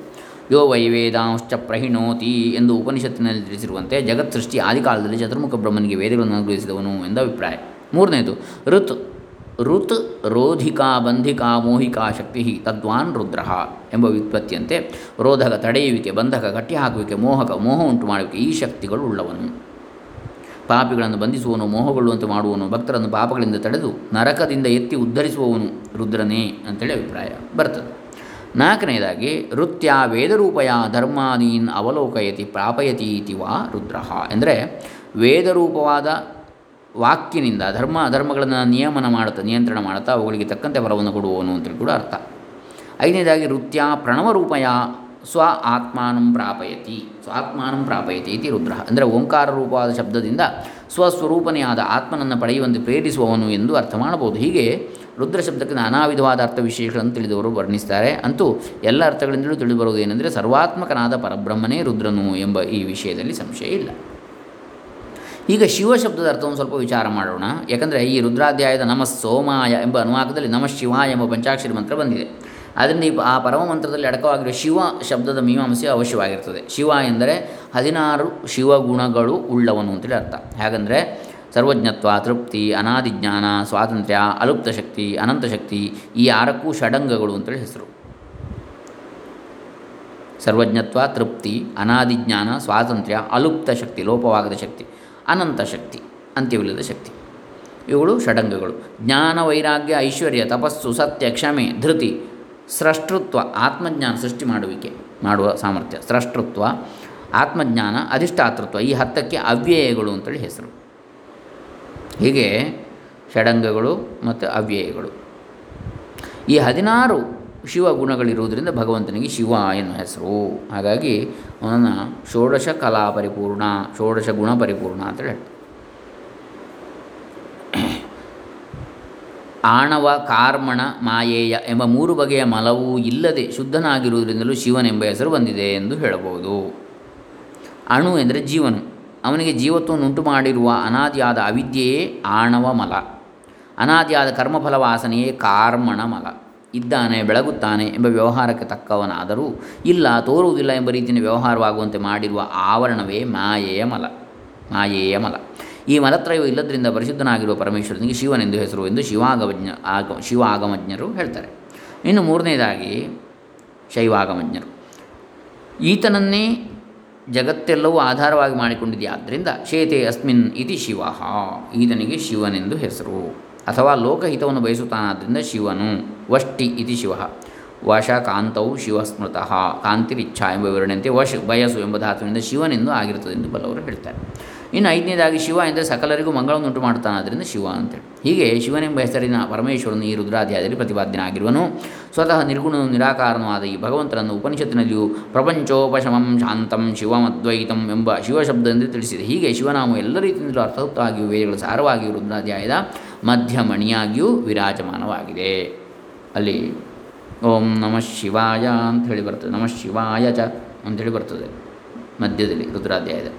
ಯೋ ವೈ ವೇದಾಂಶ್ಚ ಪ್ರಹಿಣೋತಿ ಎಂದು ಉಪನಿಷತ್ತಿನಲ್ಲಿ ತಿಳಿಸಿರುವಂತೆ ಜಗತ್ ಸೃಷ್ಟಿ ಆದಿಕಾಲದಲ್ಲಿ ಚತುರ್ಮುಖ ಬ್ರಹ್ಮನಿಗೆ ವೇದಗಳನ್ನು ಅನುಗ್ರಹಿಸಿದವನು ಎಂದು ಅಭಿಪ್ರಾಯ. ಮೂರನೇದು ಋತ್ ರೋಧಿಕಾ ಬಂಧಿಕಾ ಮೋಹಿಕಾ ಶಕ್ತಿ ತದ್ವಾನ್ ರುದ್ರ ಎಂಬ ವ್ಯುತ್ಪತ್ತಿಯಂತೆ ರೋಧಕ ತಡೆಯುವಿಕೆ, ಬಂಧಕ ಕಟ್ಟಿಹಾಕುವಿಕೆ, ಮೋಹಕ ಮೋಹ ಉಂಟು ಮಾಡುವಿಕೆ ಈ ಶಕ್ತಿಗಳು ಉಳ್ಳವನು. ಪಾಪಿಗಳನ್ನು ಬಂಧಿಸುವನು, ಮೋಹಗೊಳ್ಳುವಂತೆ ಮಾಡುವನು, ಭಕ್ತರನ್ನು ಪಾಪಗಳಿಂದ ತಡೆದು ನರಕದಿಂದ ಎತ್ತಿ ಉದ್ಧರಿಸುವವನು ರುದ್ರನೇ ಅಂತೇಳಿ ಅಭಿಪ್ರಾಯ ಬರ್ತದೆ. ನಾಲ್ಕನೇದಾಗಿ ನೃತ್ಯ ವೇದರೂಪಯ ಧರ್ಮಾನೀನ್ ಅವಲೋಕಯತಿ ಪ್ರಾಪಯತಿ ಇತಿ ವಾ ರುದ್ರ ಎಂದರೆ ವೇದರೂಪವಾದ ವಾಕ್ಯನಿಂದ ಧರ್ಮಗಳನ್ನು ನಿಯಮನ ಮಾಡುತ್ತಾ, ನಿಯಂತ್ರಣ ಮಾಡುತ್ತಾ ಅವುಗಳಿಗೆ ತಕ್ಕಂತೆ ಫಲವನ್ನು ಕೊಡುವವನು ಅಂತೇಳಿ ಕೂಡ ಅರ್ಥ. ಐದನೇದಾಗಿ ನೃತ್ಯ ಪ್ರಣವರೂಪಯ ಸ್ವ ಆತ್ಮಾನಂ ಪ್ರಾಪಯತಿ ಇತಿ ರುದ್ರ ಅಂದರೆ ಓಂಕಾರ ರೂಪವಾದ ಶಬ್ದದಿಂದ ಸ್ವಸ್ವರೂಪನೆಯಾದ ಆತ್ಮನನ್ನು ಪಡೆಯುವಂತೆ ಪ್ರೇರಿಸುವವನು ಎಂದು ಅರ್ಥ ಮಾಡಬಹುದು. ಹೀಗೆ ರುದ್ರ ಶಬ್ದಕ್ಕೆ ನಾನಾ ವಿಧವಾದ ಅರ್ಥ ವಿಶೇಷಗಳನ್ನು ತಿಳಿದವರು ವರ್ಣಿಸ್ತಾರೆ. ಅಂತೂ ಎಲ್ಲ ಅರ್ಥಗಳಿಂದಲೂ ತಿಳಿದುಬರುವುದೇನೆಂದರೆ ಸರ್ವಾತ್ಮಕನಾದ ಪರಬ್ರಹ್ಮನೇ ರುದ್ರನು ಎಂಬ ಈ ವಿಷಯದಲ್ಲಿ ಸಂಶಯ ಇಲ್ಲ. ಈಗ ಶಿವ ಶಬ್ದದ ಅರ್ಥವನ್ನು ಸ್ವಲ್ಪ ವಿಚಾರ ಮಾಡೋಣ. ಯಾಕಂದರೆ ಈ ರುದ್ರಾಧ್ಯಾಯದ ನಮಃ ಸೋಮಾಯ ಎಂಬ ಅನುವಾಕದಲ್ಲಿ ನಮಃ ಶಿವಾಯ ಎಂಬ ಪಂಚಾಕ್ಷರಿ ಮಂತ್ರ ಬಂದಿದೆ. ಆದ್ದರಿಂದ ಆ ಪರಮ ಮಂತ್ರದಲ್ಲಿ ಅಡಕವಾಗಿರುವ ಶಿವ ಶಬ್ದದ ಮೀಮಾಂಸೆ ಅವಶ್ಯವಾಗಿರ್ತದೆ. ಶಿವ ಎಂದರೆ 16 ಶಿವಗುಣಗಳು ಉಳ್ಳವನು ಅಂತೇಳಿ ಅರ್ಥ. ಹಾಗಂದರೆ ಸರ್ವಜ್ಞತ್ವ, ತೃಪ್ತಿ, ಅನಾದಿಜ್ಞಾನ, ಸ್ವಾತಂತ್ರ್ಯ, ಅಲುಪ್ತ ಶಕ್ತಿ, ಅನಂತಶಕ್ತಿ, ಈ 6ಕ್ಕೂ ಷಡಂಗಗಳು ಅಂತೇಳಿ ಹೆಸರು. ಸರ್ವಜ್ಞತ್ವ, ತೃಪ್ತಿ, ಅನಾದಿಜ್ಞಾನ, ಸ್ವಾತಂತ್ರ್ಯ, ಅಲುಪ್ತ ಶಕ್ತಿ, ಲೋಪವಾಗದ ಶಕ್ತಿ, ಅನಂತಶಕ್ತಿ, ಅಂತ್ಯವಿಲ್ಲದ ಶಕ್ತಿ, ಇವುಗಳು ಷಡಂಗಗಳು. ಜ್ಞಾನ, ವೈರಾಗ್ಯ, ಐಶ್ವರ್ಯ, ತಪಸ್ಸು, ಸತ್ಯ, ಕ್ಷಮೆ, ಧೃತಿ, ಸ್ರಷ್ಟೃತ್ವ, ಆತ್ಮಜ್ಞಾನ, ಸೃಷ್ಟಿ ಮಾಡುವಿಕೆ, ಮಾಡುವ ಸಾಮರ್ಥ್ಯ, ಸ್ರಷ್ಟೃತ್ವ, ಆತ್ಮಜ್ಞಾನ, ಅಧಿಷ್ಠಾತೃತ್ವ, ಈ 10ಕ್ಕೆ ಅವ್ಯಯಗಳು ಅಂತೇಳಿ ಹೆಸರು. ಹೀಗೆ ಷಡಂಗಗಳು ಮತ್ತು ಅವ್ಯಯಗಳು, ಈ 16 ಶಿವಗುಣಗಳಿರುವುದರಿಂದ ಭಗವಂತನಿಗೆ ಶಿವ ಎನ್ನುವ ಹೆಸರು. ಹಾಗಾಗಿ ಅವನನ್ನು ಷೋಡಶ ಕಲಾ ಪರಿಪೂರ್ಣ, ಷೋಡಶ ಗುಣ ಪರಿಪೂರ್ಣ ಅಂತೇಳಿ ಹೇಳ್ತಾರೆ. ಆಣವ, ಕಾರ್ಮಣ, ಮಾಯೇಯ ಎಂಬ 3 ಬಗೆಯ ಮಲವೂ ಇಲ್ಲದೆ ಶುದ್ಧನಾಗಿರುವುದರಿಂದಲೂ ಶಿವನೆಂಬ ಹೆಸರು ಬಂದಿದೆ ಎಂದು ಹೇಳಬಹುದು. ಅಣು ಎಂದರೆ ಜೀವನು, ಅವನಿಗೆ ಜೀವತ್ವವನ್ನುಂಟು ಮಾಡಿರುವ ಅನಾದಿಯಾದ ಅವಿದ್ಯೆಯೇ ಆಣವ ಮಲ, ಅನಾದಿಯಾದ ಕರ್ಮಫಲವಾಸನೆಯೇ ಕಾರ್ಮಣ ಮಲ. ಇದ್ದಾನೆ, ಬೆಳಗುತ್ತಾನೆ ಎಂಬ ವ್ಯವಹಾರಕ್ಕೆ ತಕ್ಕವನಾದರೂ ಇಲ್ಲ, ತೋರುವುದಿಲ್ಲ ಎಂಬ ರೀತಿಯ ವ್ಯವಹಾರವಾಗುವಂತೆ ಮಾಡಿರುವ ಆವರಣವೇ ಮಾಯೆಯ ಮಲ, ಮಾಯೆಯ ಮಲ. ಈ ಮಲತ್ರಯವು ಇಲ್ಲದರಿಂದ ಪರಿಶುದ್ಧನಾಗಿರುವ ಪರಮೇಶ್ವರನಿಗೆ ಶಿವನೆಂದು ಹೆಸರು ಎಂದು ಶಿವಾಗಮಜ್ಞರು ಹೇಳ್ತಾರೆ. ಇನ್ನು 3ನೇದಾಗಿ ಶೈವಾಗಮಜ್ಞರು, ಈತನನ್ನೇ ಜಗತ್ತೆಲ್ಲವೂ ಆಧಾರವಾಗಿ ಮಾಡಿಕೊಂಡಿದೆಯೇ, ಆದ್ದರಿಂದ ಶೇತೆ ಅಸ್ಮಿನ್ ಇತಿ ಶಿವ, ಈತನಿಗೆ ಶಿವನೆಂದು ಹೆಸರು. ಅಥವಾ ಲೋಕಹಿತವನ್ನು ಬಯಸುತ್ತಾನಾದ್ದರಿಂದ ಶಿವನು. ವಷ್ಟಿ ಇತಿ ಶಿವ, ವಶ ಕಾಂತೌ ಶಿವಸ್ಮೃತಃ, ಕಾಂತಿರಿಚ್ಛಾ ಎಂಬ ವಿವರಣೆಯಂತೆ ವಶ್ ಬಯಸು ಎಂಬ ಧಾತುವಿನಿಂದ ಶಿವನೆಂದು ಆಗಿರುತ್ತದೆ ಎಂದು ಬಲ್ಲವರು ಹೇಳ್ತಾರೆ. ಇನ್ನು 5ನೇದಾಗಿ ಶಿವ ಎಂದರೆ ಸಕಲರಿಗೂ ಮಂಗಳವನ್ನುಂಟು ಮಾಡ್ತಾನಾದ್ದರಿಂದ ಶಿವ ಅಂತೇಳಿ. ಹೀಗೆ ಶಿವನೆಂಬ ಹೆಸರಿನ ಪರಮೇಶ್ವರನು ಈ ರುದ್ರಾಧ್ಯಾಯದಲ್ಲಿ ಪ್ರತಿಪಾದ್ಯನಾಗಿರುವನು. ಸ್ವತಃ ನಿರ್ಗುಣನು ನಿರಾಕಾರನೂ ಆದ ಈ ಭಗವಂತನನ್ನು ಉಪನಿಷತ್ತಿನಲ್ಲಿಯೂ ಪ್ರಪಂಚೋಪಶಮಂ ಶಾಂತಂ ಶಿವಮದ್ವೈತಂ ಎಂಬ ಶಿವಶಬ್ದದಿಂದ ತಿಳಿಸಿದೆ. ಹೀಗೆ ಶಿವನಾಮ ಎಲ್ಲ ರೀತಿಯಿಂದಲೂ ಅರ್ಥಯುಕ್ತವಾಗಿಯೂ ವೇದಗಳ ಸಾರವಾಗಿಯೂ ರುದ್ರಾಧ್ಯಾಯದ ಮಧ್ಯಮಣಿಯಾಗಿಯೂ ವಿರಾಜಮಾನವಾಗಿದೆ. ಅಲ್ಲಿ ಓಂ ನಮಃ ಶಿವಾಯ ಅಂಥೇಳಿ ಬರ್ತದೆ, ನಮಃ ಶಿವಾಯ ಚ ಅಂಥೇಳಿ ಬರ್ತದೆ ಮಧ್ಯದಲ್ಲಿ ರುದ್ರಾಧ್ಯಾಯದ.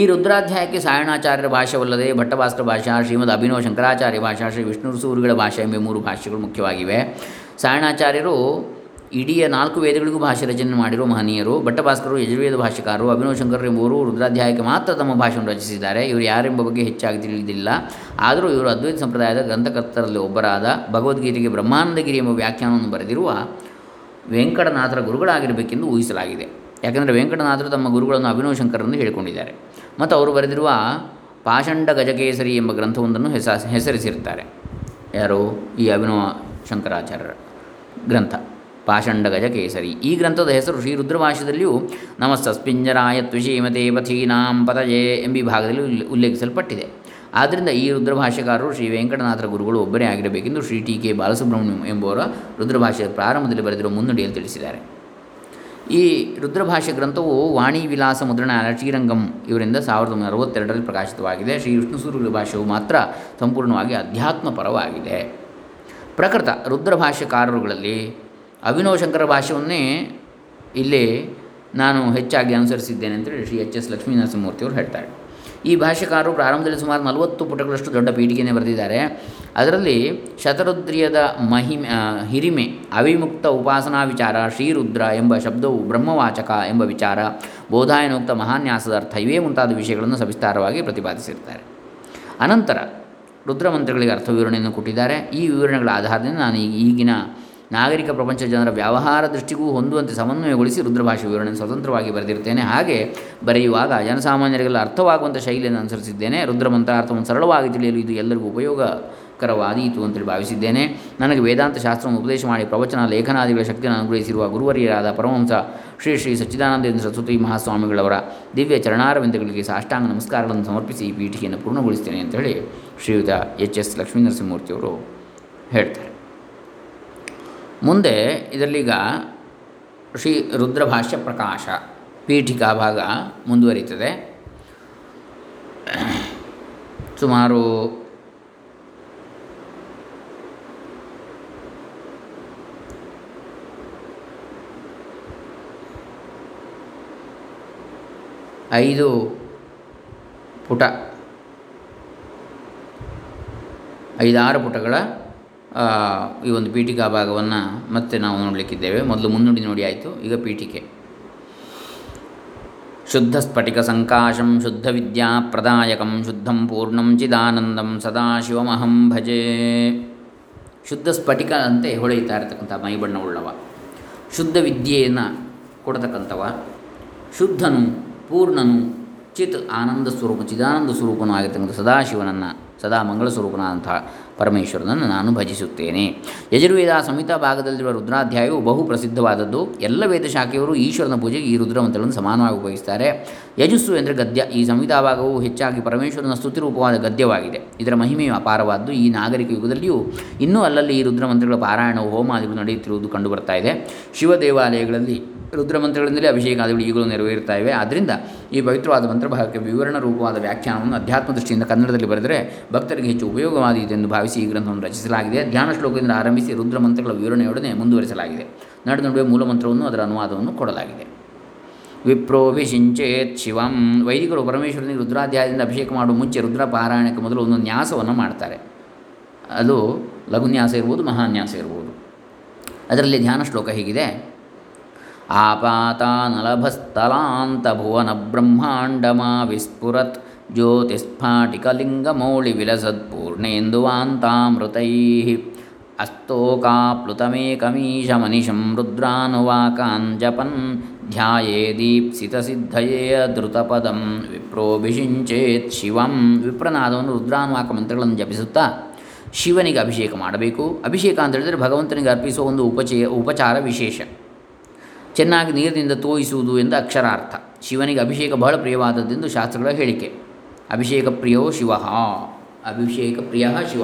ಈ ರುದ್ರಾಧ್ಯಾಯಕ್ಕೆ ಸಾಯಣಾಚಾರ್ಯರ ಭಾಷ್ಯವಲ್ಲದೆ ಭಟ್ಟಭಾಸ್ತ್ರ ಭಾಷಾ, ಶ್ರೀಮದ್ ಅಭಿನವ ಶಂಕರಾಚಾರ್ಯ ಭಾಷಾ, ಶ್ರೀ ವಿಷ್ಣು ಸೂರುಗಳ ಭಾಷೆ ಎಂಬ 3 ಭಾಷೆಗಳು ಮುಖ್ಯವಾಗಿವೆ. ಸಾಯಣಾಚಾರ್ಯರು ಇಡೀ 4 ವೇದಗಳಿಗೂ ಭಾಷೆ ರಚನೆ ಮಾಡಿರುವ ಮಹನೀಯರು. ಭಟ್ಟಭಾಸ್ಕರರು ಯಜುರ್ವೇದ ಭಾಷೆಕಾರರು. ಅಭಿನವ ಶಂಕರರು ಎಂಬುವರು ರುದ್ರಾಧ್ಯಾಯಕ್ಕೆ ಮಾತ್ರ ತಮ್ಮ ಭಾಷೆಯನ್ನು ರಚಿಸಿದ್ದಾರೆ. ಇವರು ಯಾರೆಂಬ ಬಗ್ಗೆ ಹೆಚ್ಚಾಗಿ ತಿಳಿದಿಲ್ಲ. ಆದರೂ ಇವರು ಅದ್ವೈತ ಸಂಪ್ರದಾಯದ ಗ್ರಂಥಕರ್ತರಲ್ಲಿ ಒಬ್ಬರಾದ, ಭಗವದ್ಗೀತೆಗೆ ಬ್ರಹ್ಮಾನಂದಗಿರಿ ಎಂಬ ವ್ಯಾಖ್ಯಾನವನ್ನು ಬರೆದಿರುವ ವೆಂಕಟನಾಥರ ಗುರುಗಳಾಗಿರಬೇಕೆಂದು ಊಹಿಸಲಾಗಿದೆ. ಯಾಕೆಂದರೆ ವೆಂಕಟನಾಥರು ತಮ್ಮ ಗುರುಗಳನ್ನು ಅಭಿನವ ಶಂಕರನ್ನು ಹೇಳಿಕೊಂಡಿದ್ದಾರೆ. ಮತ್ತು ಅವರು ಬರೆದಿರುವ ಪಾಷಂಡ ಗಜಕೇಸರಿ ಎಂಬ ಗ್ರಂಥವೊಂದನ್ನು ಹೆಸರಿಸಿರ್ತಾರೆ. ಯಾರು? ಈ ಅಭಿನವ ಶಂಕರಾಚಾರ್ಯರ ಗ್ರಂಥ ಪಾಷಂಡ ಗಜಕೇಸರಿ. ಈ ಗ್ರಂಥದ ಹೆಸರು ಶ್ರೀರುದ್ರ ಭಾಷ್ಯದಲ್ಲಿಯೂ ನಮಸ್ತಸ್ಪಿಂಜರಾಯ ತ್ವಿಷೀಮತೆ ಪಥೀನಾಂ ಪತಯೇ ಎಂಬ ಭಾಗದಲ್ಲಿ ಉಲ್ಲೇಖಿಸಲ್ಪಟ್ಟಿದೆ. ಆದ್ದರಿಂದ ಈ ರುದ್ರಭಾಷ್ಯಕಾರರು ಶ್ರೀ ವೆಂಕಟನಾಥರ ಗುರುಗಳು ಒಬ್ಬರೇ ಆಗಿರಬೇಕೆಂದು ಶ್ರೀ ಟಿ ಕೆ ಬಾಲಸುಬ್ರಹ್ಮಣ್ಯಂ ಎಂಬುವರ ರುದ್ರಭಾಷ್ಯದ ಪ್ರಾರಂಭದಲ್ಲಿ ಬರೆದಿರುವ ಮುನ್ನುಡಿಯಲ್ಲಿ ತಿಳಿಸಿದ್ದಾರೆ. ಈ ರುದ್ರಭಾಷ್ಯ ಗ್ರಂಥವು ವಾಣಿ ವಿಲಾಸ ಮುದ್ರಣಾಲಯ ಶ್ರೀರಂಗಂ ಇವರಿಂದ 1962 ಪ್ರಕಾಶಿತವಾಗಿದೆ. ಶ್ರೀ ವಿಷ್ಣುಸೂರು ಭಾಷೆಯು ಮಾತ್ರ ಸಂಪೂರ್ಣವಾಗಿ ಅಧ್ಯಾತ್ಮ ಪರವಾಗಿದೆ. ಪ್ರಕೃತ ರುದ್ರಭಾಷ್ಯಕಾರರುಗಳಲ್ಲಿ ಅಭಿನವ ಶಂಕರ ಭಾಷೆಯನ್ನೇ ಇಲ್ಲಿ ನಾನು ಹೆಚ್ಚಾಗಿ ಅನುಸರಿಸಿದ್ದೇನೆ ಅಂತೇಳಿ ಶ್ರೀ ಎಚ್ ಎಸ್ ಲಕ್ಷ್ಮೀ ನರಸಿಂಹಮೂರ್ತಿಯವರು ಹೇಳ್ತಾರೆ. ಈ ಭಾಷೆಕಾರರು ಪ್ರಾರಂಭದಲ್ಲಿ ಸುಮಾರು 40 ಪುಟಗಳಷ್ಟು ದೊಡ್ಡ ಪೀಠಿಕೆಯನ್ನು ಬರೆದಿದ್ದಾರೆ. ಅದರಲ್ಲಿ ಶತರುದ್ರಿಯದ ಹಿರಿಮೆ, ಅವಿಮುಕ್ತ ಉಪಾಸನಾ ವಿಚಾರ, ಶ್ರೀರುದ್ರ ಎಂಬ ಶಬ್ದವು ಬ್ರಹ್ಮವಾಚಕ ಎಂಬ ವಿಚಾರ, ಬೋಧಾಯನೋಕ್ತ ಮಹಾನ್ಯಾಸದ ಅರ್ಥ, ಇವೇ ಮುಂತಾದ ವಿಷಯಗಳನ್ನು ಸವಿಸ್ತಾರವಾಗಿ ಪ್ರತಿಪಾದಿಸಿರ್ತಾರೆ. ಅನಂತರ ರುದ್ರಮಂತ್ರಗಳಿಗೆ ಅರ್ಥ ವಿವರಣೆಯನ್ನು ಕೊಟ್ಟಿದ್ದಾರೆ. ಈ ವಿವರಣೆಗಳ ಆಧಾರದಿಂದ ನಾನು ಈಗಿನ ನಾಗರಿಕ ಪ್ರಪಂಚ ಜನರ ವ್ಯವಹಾರ ದೃಷ್ಟಿಗೂ ಹೊಂದುವಂತೆ ಸಮನ್ವಯಗೊಳಿಸಿ ರುದ್ರಭಾಷೆ ವಿವರಣೆ ಸ್ವತಂತ್ರವಾಗಿ ಬರೆದಿರ್ತೇನೆ. ಹಾಗೆ ಬರೆಯುವಾಗ ಜನಸಾಮಾನ್ಯರಿಗೆಲ್ಲ ಅರ್ಥವಾಗುವಂಥ ಶೈಲಿಯನ್ನು ಅನುಸರಿಸಿದ್ದೇನೆ. ರುದ್ರಮಂತ್ರಾರ್ಥವನ್ನು ಸರಳವಾಗಿ ತಿಳಿಯಲು ಇದು ಎಲ್ಲರಿಗೂ ಉಪಯೋಗಕರವಾದೀತು ಅಂತೇಳಿ ಭಾವಿಸಿದ್ದೇನೆ. ನನಗೆ ವೇದಾಂತ ಶಾಸ್ತ್ರವನ್ನು ಉಪದೇಶ ಮಾಡಿ ಪ್ರವಚನ, ಲೇಖನಾದಿಗಳ ಶಕ್ತಿಯನ್ನು ಅನುಗ್ರಹಿಸಿರುವ ಗುರುವರಿಯರಾದ ಪರಮಹಂಸ ಶ್ರೀ ಶ್ರೀ ಸಚ್ಚಿದಾನಂದೇ ಸರಸ್ವತಿ ಮಹಾಸ್ವಾಮಿಗಳವರ ದಿವ್ಯ ಚರಣಾರವಿಂದಗಳಿಗೆ ಸಾಷ್ಟಾಂಗ ನಮಸ್ಕಾರಗಳನ್ನು ಸಮರ್ಪಿಸಿ ಈ ಪೀಠಿಕೆಯನ್ನು ಪೂರ್ಣಗೊಳಿಸ್ತೇನೆ ಅಂತೇಳಿ ಶ್ರೀಯುತ ಎಚ್ ಎಸ್ ಲಕ್ಷ್ಮೀ ನರಸಿಂಹಮೂರ್ತಿಯವರು ಹೇಳ್ತಾರೆ. ಮುಂದೆ ಇದರಲ್ಲೀಗ ಶ್ರೀ ರುದ್ರ ಭಾಷ್ಯ ಪ್ರಕಾಶ ಪೀಠಿಕಾ ಭಾಗ ಮುಂದುವರಿತದೆ. ಸುಮಾರು 5 ಪುಟ, 5-6 ಪುಟಗಳ ಈ ಒಂದು ಪೀಠಿಕಾ ಭಾಗವನ್ನು ಮತ್ತೆ ನಾವು ನೋಡಲಿಕ್ಕಿದ್ದೇವೆ. ಮೊದಲು ಮುನ್ನುಡಿ ನೋಡಿ ಆಯಿತು, ಈಗ ಪೀಠಿಕೆ. ಶುದ್ಧ ಸ್ಫಟಿಕ ಸಂಕಾಶಂ ಶುದ್ಧ ವಿದ್ಯಾ ಪ್ರದಾಯಕಂ ಶುದ್ಧಂ ಪೂರ್ಣಂ ಚಿದಾನಂದಂ ಸದಾಶಿವಮಹಂ ಭಜೆ. ಶುದ್ಧ ಸ್ಫಟಿಕ ಅಂತೆ ಹೊಳೆಯುತ್ತಾ ಇರತಕ್ಕಂಥ ಮೈಬಣ್ಣವುಳ್ಳವ, ಶುದ್ಧ ವಿದ್ಯೆಯನ್ನು ಕೊಡತಕ್ಕಂಥವ, ಶುದ್ಧನು ಪೂರ್ಣನು, ಚಿತ್ ಆನಂದ ಸ್ವರೂಪ ಚಿದಾನಂದ ಸ್ವರೂಪನೂ ಆಗಿರ್ತಕ್ಕಂಥ ಸದಾಶಿವನನ್ನು, ಸದಾ ಮಂಗಳ ಸ್ವರೂಪನಾದಂತಹ ಪರಮೇಶ್ವರನನ್ನು ನಾನು ಭಜಿಸುತ್ತೇನೆ. ಯಜುರ್ವೇದ ಸಂಹಿತಾ ಭಾಗದಲ್ಲಿರುವ ರುದ್ರಾಧ್ಯಾಯವು ಬಹು ಪ್ರಸಿದ್ಧವಾದದ್ದು. ಎಲ್ಲ ವೇದಶಾಖೆಯವರು ಈಶ್ವರನ ಪೂಜೆಗೆ ಈ ರುದ್ರಮಂತ್ರಗಳನ್ನು ಸಮಾನವಾಗಿ ಉಪಯೋಗಿಸ್ತಾರೆ. ಯಜಸ್ಸು ಎಂದರೆ ಗದ್ಯ. ಈ ಸಂಹಿತಾ ಭಾಗವು ಹೆಚ್ಚಾಗಿ ಪರಮೇಶ್ವರನ ಸ್ತುತಿರೂಪವಾದ ಗದ್ಯವಾಗಿದೆ. ಇದರ ಮಹಿಮೆಯು ಅಪಾರವಾದ್ದು. ಈ ನಾಗರಿಕ ಯುಗದಲ್ಲಿಯೂ ಇನ್ನೂ ಅಲ್ಲಲ್ಲಿ ಈ ರುದ್ರಮಂತ್ರಗಳ ಪಾರಾಯಣವು ಹೋಮಾದಿಗಳು ನಡೆಯುತ್ತಿರುವುದು ಕಂಡುಬರ್ತಾ ಇದೆ. ಶಿವ ದೇವಾಲಯಗಳಲ್ಲಿ ರುದ್ರಮಂತ್ರಗಳಿಂದಲೇ ಅಭಿಷೇಕಾದಿಗಳು ಈಗಲೂ ನೆರವೇರುತ್ತಾ ಇವೆ. ಆದ್ದರಿಂದ ಈ ಪವಿತ್ರವಾದ ಮಂತ್ರಭಾಗಕ್ಕೆ ವಿವರಣ ರೂಪವಾದ ವ್ಯಾಖ್ಯಾನವನ್ನು ಅಧ್ಯಾತ್ಮ ದೃಷ್ಟಿಯಿಂದ ಕನ್ನಡದಲ್ಲಿ ಬರೆದರೆ ಭಕ್ತರಿಗೆ ಹೆಚ್ಚು ಉಪಯೋಗವಾದೀತೆ ಎಂದು ಭಾವಿಸಿ ಈ ಗ್ರಂಥವನ್ನು ರಚಿಸಲಾಗಿದೆ. ಧ್ಯಾನ ಶ್ಲೋಕದಿಂದ ಆರಂಭಿಸಿ ರುದ್ರಮಂತ್ರಗಳ ವಿವರಣೆಯೊಡನೆ ಮುಂದುವರಿಸಲಾಗಿದೆ. ನಡು ನಡುವೆ ಮೂಲಮಂತ್ರವನ್ನು ಅದರ ಅನುವಾದವನ್ನು ಕೊಡಲಾಗಿದೆ. ವಿಪ್ರೋಭಿಷಿಂಚೇತ್ ಶಿವಂ. ವೈದಿಕರು ಪರಮೇಶ್ವರನಿಗೆ ರುದ್ರಾಧ್ಯಾಯದಿಂದ ಅಭಿಷೇಕ ಮಾಡುವ ಮುಂಚೆ ರುದ್ರ ಪಾರಾಯಣಕ್ಕೆ ಮೊದಲು ಒಂದು ನ್ಯಾಸವನ್ನು ಮಾಡ್ತಾರೆ. ಅದು ಲಘುನ್ಯಾಸ ಇರ್ಬೋದು, ಮಹಾನ್ಯಾಸ ಇರ್ಬೋದು. ಅದರಲ್ಲಿ ಧ್ಯಾನ ಶ್ಲೋಕ ಹೀಗಿದೆ: ಆಪಾತಾನಲಭಸ್ತಲಾಂತಭುವನ ಬ್ರಹ್ಮಾಂಡಮಾ ವಿಸ್ಫುರತ್ ಜ್ಯೋತಿಸ್ಫಾಟಿಕಲಿಂಗಮೌಳಿ ವಿಲಸದ್ ಪೂರ್ಣೇಂದುವಾಂತಾಮೃತೈ ಅಸ್ತೋಕಾಪ್ಲುತಮೇಕಮೀಶಮನಿಶಂ ರುದ್ರಾನುವಾಕಾನ್ ಜಪನ್ ಧ್ಯಾಯೇ ದೀಪ್ಸಿತಸಿದ್ಧಯೇ ಧೃತಪದಂ ವಿಪ್ರೋಭಿಷಿಂಚೇತ್ ಶಿವಂ. ವಿಪ್ರನಾದವನ್ನು ರುದ್ರಾನುವಾಕ ಮಂತ್ರಗಳನ್ನು ಜಪಿಸುತ್ತಾ ಶಿವನಿಗೆ ಅಭಿಷೇಕ ಮಾಡಬೇಕು. ಅಭಿಷೇಕ ಅಂತ ಹೇಳಿದರೆ ಭಗವಂತನಿಗೆ ಅರ್ಪಿಸುವ ಒಂದು ಉಪಚಾರ ವಿಶೇಷ. ಚೆನ್ನಾಗಿ ನೀರಿನಿಂದ ತೋಯಿಸುವುದು ಎಂದು ಅಕ್ಷರಾರ್ಥ. ಶಿವನಿಗೆ ಅಭಿಷೇಕ ಬಹಳ ಪ್ರಿಯವಾದದ್ದೆಂದು ಶಾಸ್ತ್ರಗಳ ಹೇಳಿಕೆ. ಅಭಿಷೇಕ ಪ್ರಿಯೋ ಶಿವ, ಅಭಿಷೇಕ ಪ್ರಿಯ ಶಿವ,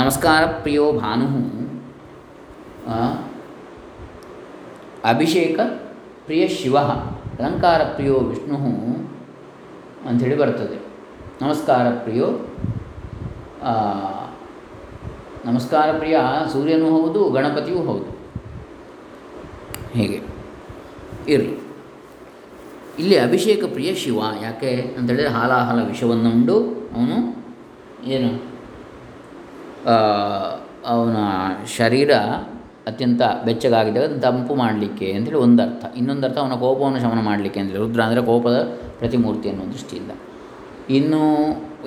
ನಮಸ್ಕಾರ ಪ್ರಿಯೋ ಭಾನು, ಅಭಿಷೇಕ ಪ್ರಿಯ ಶಿವ, ಅಲಂಕಾರ ಪ್ರಿಯೋ ವಿಷ್ಣು ಅಂಥೇಳಿ ಬರ್ತದೆ. ನಮಸ್ಕಾರ ಪ್ರಿಯ ಸೂರ್ಯನೂ ಹೌದು, ಗಣಪತಿಯೂ ಹೌದು. ಹೀಗೆ ಇರಲಿ, ಇಲ್ಲಿ ಅಭಿಷೇಕ ಪ್ರಿಯ ಶಿವ. ಯಾಕೆ ಅಂತೇಳಿದರೆ ಹಾಲಾಹಲ ವಿಷವನ್ನುಂಡು ಅವನು ಏನು ಅವನ ಶರೀರ ಅತ್ಯಂತ ಬೆಚ್ಚಗಾಗಿದ್ದಾಗ ತಂಪು ಮಾಡಲಿಕ್ಕೆ ಅಂತೇಳಿ ಒಂದರ್ಥ. ಇನ್ನೊಂದರ್ಥ ಅವನ ಕೋಪವನ್ನು ಶಮನ ಮಾಡಲಿಕ್ಕೆ ಅಂತೇಳಿ. ರುದ್ರ ಅಂದರೆ ಕೋಪದ ಪ್ರತಿಮೂರ್ತಿ ಅನ್ನೋ ದೃಷ್ಟಿಯಿಂದ.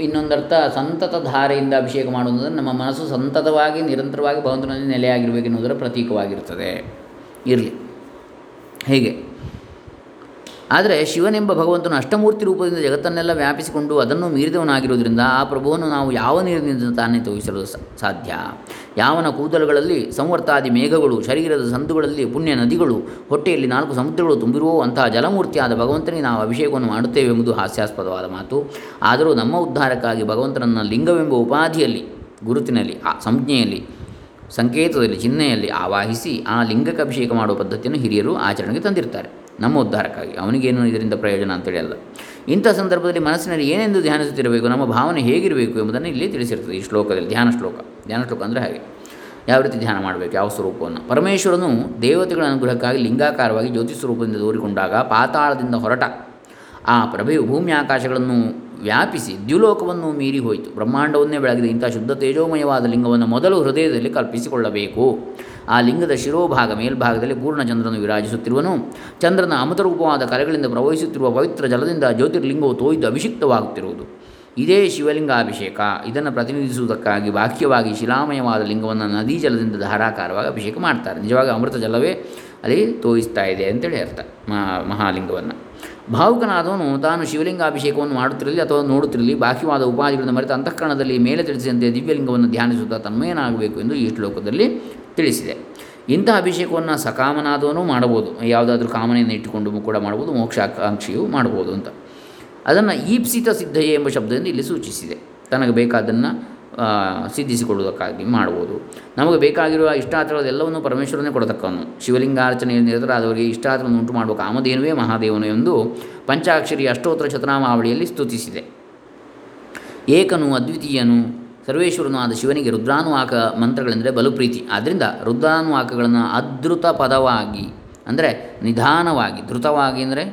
ಇನ್ನೊಂದರ್ಥ ಸಂತತ ಧಾರೆಯಿಂದ ಅಭಿಷೇಕ ಮಾಡುವುದಂದರೆ ನಮ್ಮ ಮನಸ್ಸು ಸಂತತವಾಗಿ ನಿರಂತರವಾಗಿ ಭಗವಂತನಲ್ಲಿ ನೆಲೆಯಾಗಿರಬೇಕೆನ್ನುವುದರ ಪ್ರತೀಕವಾಗಿರ್ತದೆ. ಇರಲಿ ಹೀಗೆ. ಆದರೆ ಶಿವನೆಂಬ ಭಗವಂತನು ಅಷ್ಟಮೂರ್ತಿ ರೂಪದಿಂದ ಜಗತ್ತನ್ನೆಲ್ಲ ವ್ಯಾಪಿಸಿಕೊಂಡು ಅದನ್ನು ಮೀರಿದವನಾಗಿರುವುದರಿಂದ ಆ ಪ್ರಭುವನ್ನು ನಾವು ಯಾವ ನೀರಿನಿಂದ ತಾನೇ ತೋಯಿಸಲು ಸಾಧ್ಯ? ಯಾವನ ಕೂದಲುಗಳಲ್ಲಿ ಸಂವರ್ತಾದಿ ಮೇಘಗಳು, ಶರೀರದ ಸಂದುಗಳಲ್ಲಿ ಪುಣ್ಯ ನದಿಗಳು, ಹೊಟ್ಟೆಯಲ್ಲಿ 4 ಸಮುದ್ರಗಳು ತುಂಬಿರುವ ಅಂತಹ ಜಲಮೂರ್ತಿಯಾದ ಭಗವಂತನಿಗೆ ನಾವು ಅಭಿಷೇಕವನ್ನು ಮಾಡುತ್ತೇವೆ ಎಂಬುದು ಹಾಸ್ಯಾಸ್ಪದವಾದ ಮಾತು. ಆದರೂ ನಮ್ಮ ಉದ್ಧಾರಕ್ಕಾಗಿ ಭಗವಂತನನ್ನು ಲಿಂಗವೆಂಬ ಉಪಾಧಿಯಲ್ಲಿ, ಗುರುತಿನಲ್ಲಿ, ಆ ಸಂಜ್ಞೆಯಲ್ಲಿ, ಸಂಕೇತದಲ್ಲಿ, ಚಿಹ್ನೆಯಲ್ಲಿ ಆವಾಹಿಸಿ ಆ ಲಿಂಗಕ್ಕೆ ಅಭಿಷೇಕ ಮಾಡುವ ಪದ್ಧತಿಯನ್ನು ಹಿರಿಯರು ಆಚರಣೆಗೆ ತಂದಿರ್ತಾರೆ ನಮ್ಮ ಉದ್ಧಾರಕ್ಕಾಗಿ. ಅವನಿಗೇನು ಇದರಿಂದ ಪ್ರಯೋಜನ ಅಂತೇಳಿ ಅಲ್ಲ. ಇಂಥ ಸಂದರ್ಭದಲ್ಲಿ ಮನಸ್ಸಿನಲ್ಲಿ ಏನೆಂದು ಧ್ಯಾನಿಸುತ್ತಿರಬೇಕು, ನಮ್ಮ ಭಾವನೆ ಹೇಗಿರಬೇಕು ಎಂಬುದನ್ನು ಇಲ್ಲಿ ತಿಳಿಸಿರ್ತದೆ ಈ ಶ್ಲೋಕದಲ್ಲಿ. ಧ್ಯಾನ ಶ್ಲೋಕ ಅಂದರೆ ಹಾಗೆ ಯಾವ ರೀತಿ ಧ್ಯಾನ ಮಾಡಬೇಕು, ಯಾವ ಸ್ವರೂಪವನ್ನು. ಪರಮೇಶ್ವರನು ದೇವತೆಗಳ ಅನುಗ್ರಹಕ್ಕಾಗಿ ಲಿಂಗಾಕಾರವಾಗಿ ಜ್ಯೋತಿ ಸ್ವರೂಪದಿಂದ ತೋರಿಕೊಂಡಾಗ ಪಾತಾಳದಿಂದ ಹೊರಟ ಆ ಪ್ರಭೆಯು ಭೂಮಿ ಆಕಾಶಗಳನ್ನು ವ್ಯಾಪಿಸಿ ದ್ಯುಲೋಕವನ್ನು ಮೀರಿ ಹೋಯಿತು, ಬ್ರಹ್ಮಾಂಡವನ್ನೇ ಬೆಳಗಿದೆ. ಇಂಥ ಶುದ್ಧ ತೇಜೋಮಯವಾದ ಲಿಂಗವನ್ನು ಮೊದಲು ಹೃದಯದಲ್ಲಿ ಕಲ್ಪಿಸಿಕೊಳ್ಳಬೇಕು. ಆ ಲಿಂಗದ ಶಿರೋಭಾಗ ಮೇಲ್ಭಾಗದಲ್ಲಿ ಪೂರ್ಣಚಂದ್ರನು ವಿರಾಜಿಸುತ್ತಿರುವನು. ಚಂದ್ರನ ಅಮೃತರೂಪವಾದ ಕಲೆಗಳಿಂದ ಪ್ರವಹಿಸುತ್ತಿರುವ ಪವಿತ್ರ ಜಲದಿಂದ ಜ್ಯೋತಿರ್ಲಿಂಗವು ತೋಯ್ದು ಅಭಿಷಿಕ್ತವಾಗುತ್ತಿರುವುದು ಇದೇ ಶಿವಲಿಂಗಾಭಿಷೇಕ. ಇದನ್ನು ಪ್ರತಿನಿಧಿಸುವುದಕ್ಕಾಗಿ ವಾಕ್ಯವಾಗಿ ಶಿಲಾಮಯವಾದ ಲಿಂಗವನ್ನು ನದಿ ಜಲದಿಂದ ಧಾರಾಕಾರವಾಗಿ ಅಭಿಷೇಕ ಮಾಡ್ತಾರೆ. ನಿಜವಾಗಿ ಅಮೃತ ಜಲವೇ ಅಲ್ಲಿ ತೋಯಿಸ್ತಾ ಇದೆ ಅಂತೇಳಿ ಅರ್ಥ. ಮಹಾಲಿಂಗವನ್ನು ಭಾವುಕನಾದವನು ತಾನು ಶಿವಲಿಂಗಾಭಿಷೇಕವನ್ನು ಮಾಡುತ್ತಿರಲಿ ಅಥವಾ ನೋಡುತ್ತಿರಲಿ, ಬಾಕಿವಾದ ಉಪಾಧಿಗಳನ್ನು ಮರೆತ ಅಂತಃಕರಣದಲ್ಲಿ ಮೇಲೆ ತಿಳಿಸಿದಂತೆ ದಿವ್ಯಲಿಂಗವನ್ನು ಧ್ಯಾನಿಸುತ್ತಾ ತನ್ಮಯನಾಗಬೇಕು ಎಂದು ಈ ಶ್ಲೋಕದಲ್ಲಿ ತಿಳಿಸಿದೆ. ಇಂತಹ ಅಭಿಷೇಕವನ್ನು ಸಕಾಮನಾದವನು ಮಾಡಬಹುದು, ಯಾವುದಾದ್ರೂ ಕಾಮನೆಯನ್ನು ಇಟ್ಟುಕೊಂಡು ಕೂಡ ಮಾಡ್ಬೋದು, ಮೋಕ್ಷಾಕಾಂಕ್ಷಿಯೂ ಮಾಡ್ಬೋದು ಅಂತ. ಅದನ್ನು ಈಪ್ಸಿತ ಸಿದ್ಧಯೇ ಎಂಬ ಶಬ್ದದಿಂದ ಇಲ್ಲಿ ಸೂಚಿಸಿದೆ. ತನಗೆ ಬೇಕಾದ್ದನ್ನು ಸಿದ್ಧಿಸಿಕೊಳ್ಳುವುದಕ್ಕಾಗಿ ಮಾಡ್ಬೋದು. ನಮಗೆ ಬೇಕಾಗಿರುವ ಇಷ್ಟಾರ್ಥಗಳೆಲ್ಲವನ್ನೂ ಪರಮೇಶ್ವರನೇ ಕೊಡತಕ್ಕವನು. ಶಿವಲಿಂಗಾರ್ಚನೆಯಲ್ಲಿ ನಿರತರಾದವರಿಗೆ ಇಷ್ಟಾರ್ಥವನ್ನು ಉಂಟು ಮಾಡುವ ಕಾಮಧೇನುವೇ ಮಹಾದೇವನು ಎಂದು ಪಂಚಾಕ್ಷರಿ ಅಷ್ಟೋತ್ತರ ಶತನಾಮಾವಳಿಯಲ್ಲಿ ಸ್ತುತಿಸಿದೆ. ಏಕನು ಅದ್ವಿತೀಯನು ಸರ್ವೇಶ್ವರನೂ ಆದ ಶಿವನಿಗೆ ರುದ್ರಾನುವಾಕ ಮಂತ್ರಗಳೆಂದರೆ ಬಲು ಪ್ರೀತಿ. ಆದ್ದರಿಂದ ರುದ್ರಾನುವಾಕಗಳನ್ನು ಅಧೃತ ಪದವಾಗಿ ಅಂದರೆ ನಿಧಾನವಾಗಿ, ಧೃತವಾಗಿ ಅಂದರೆ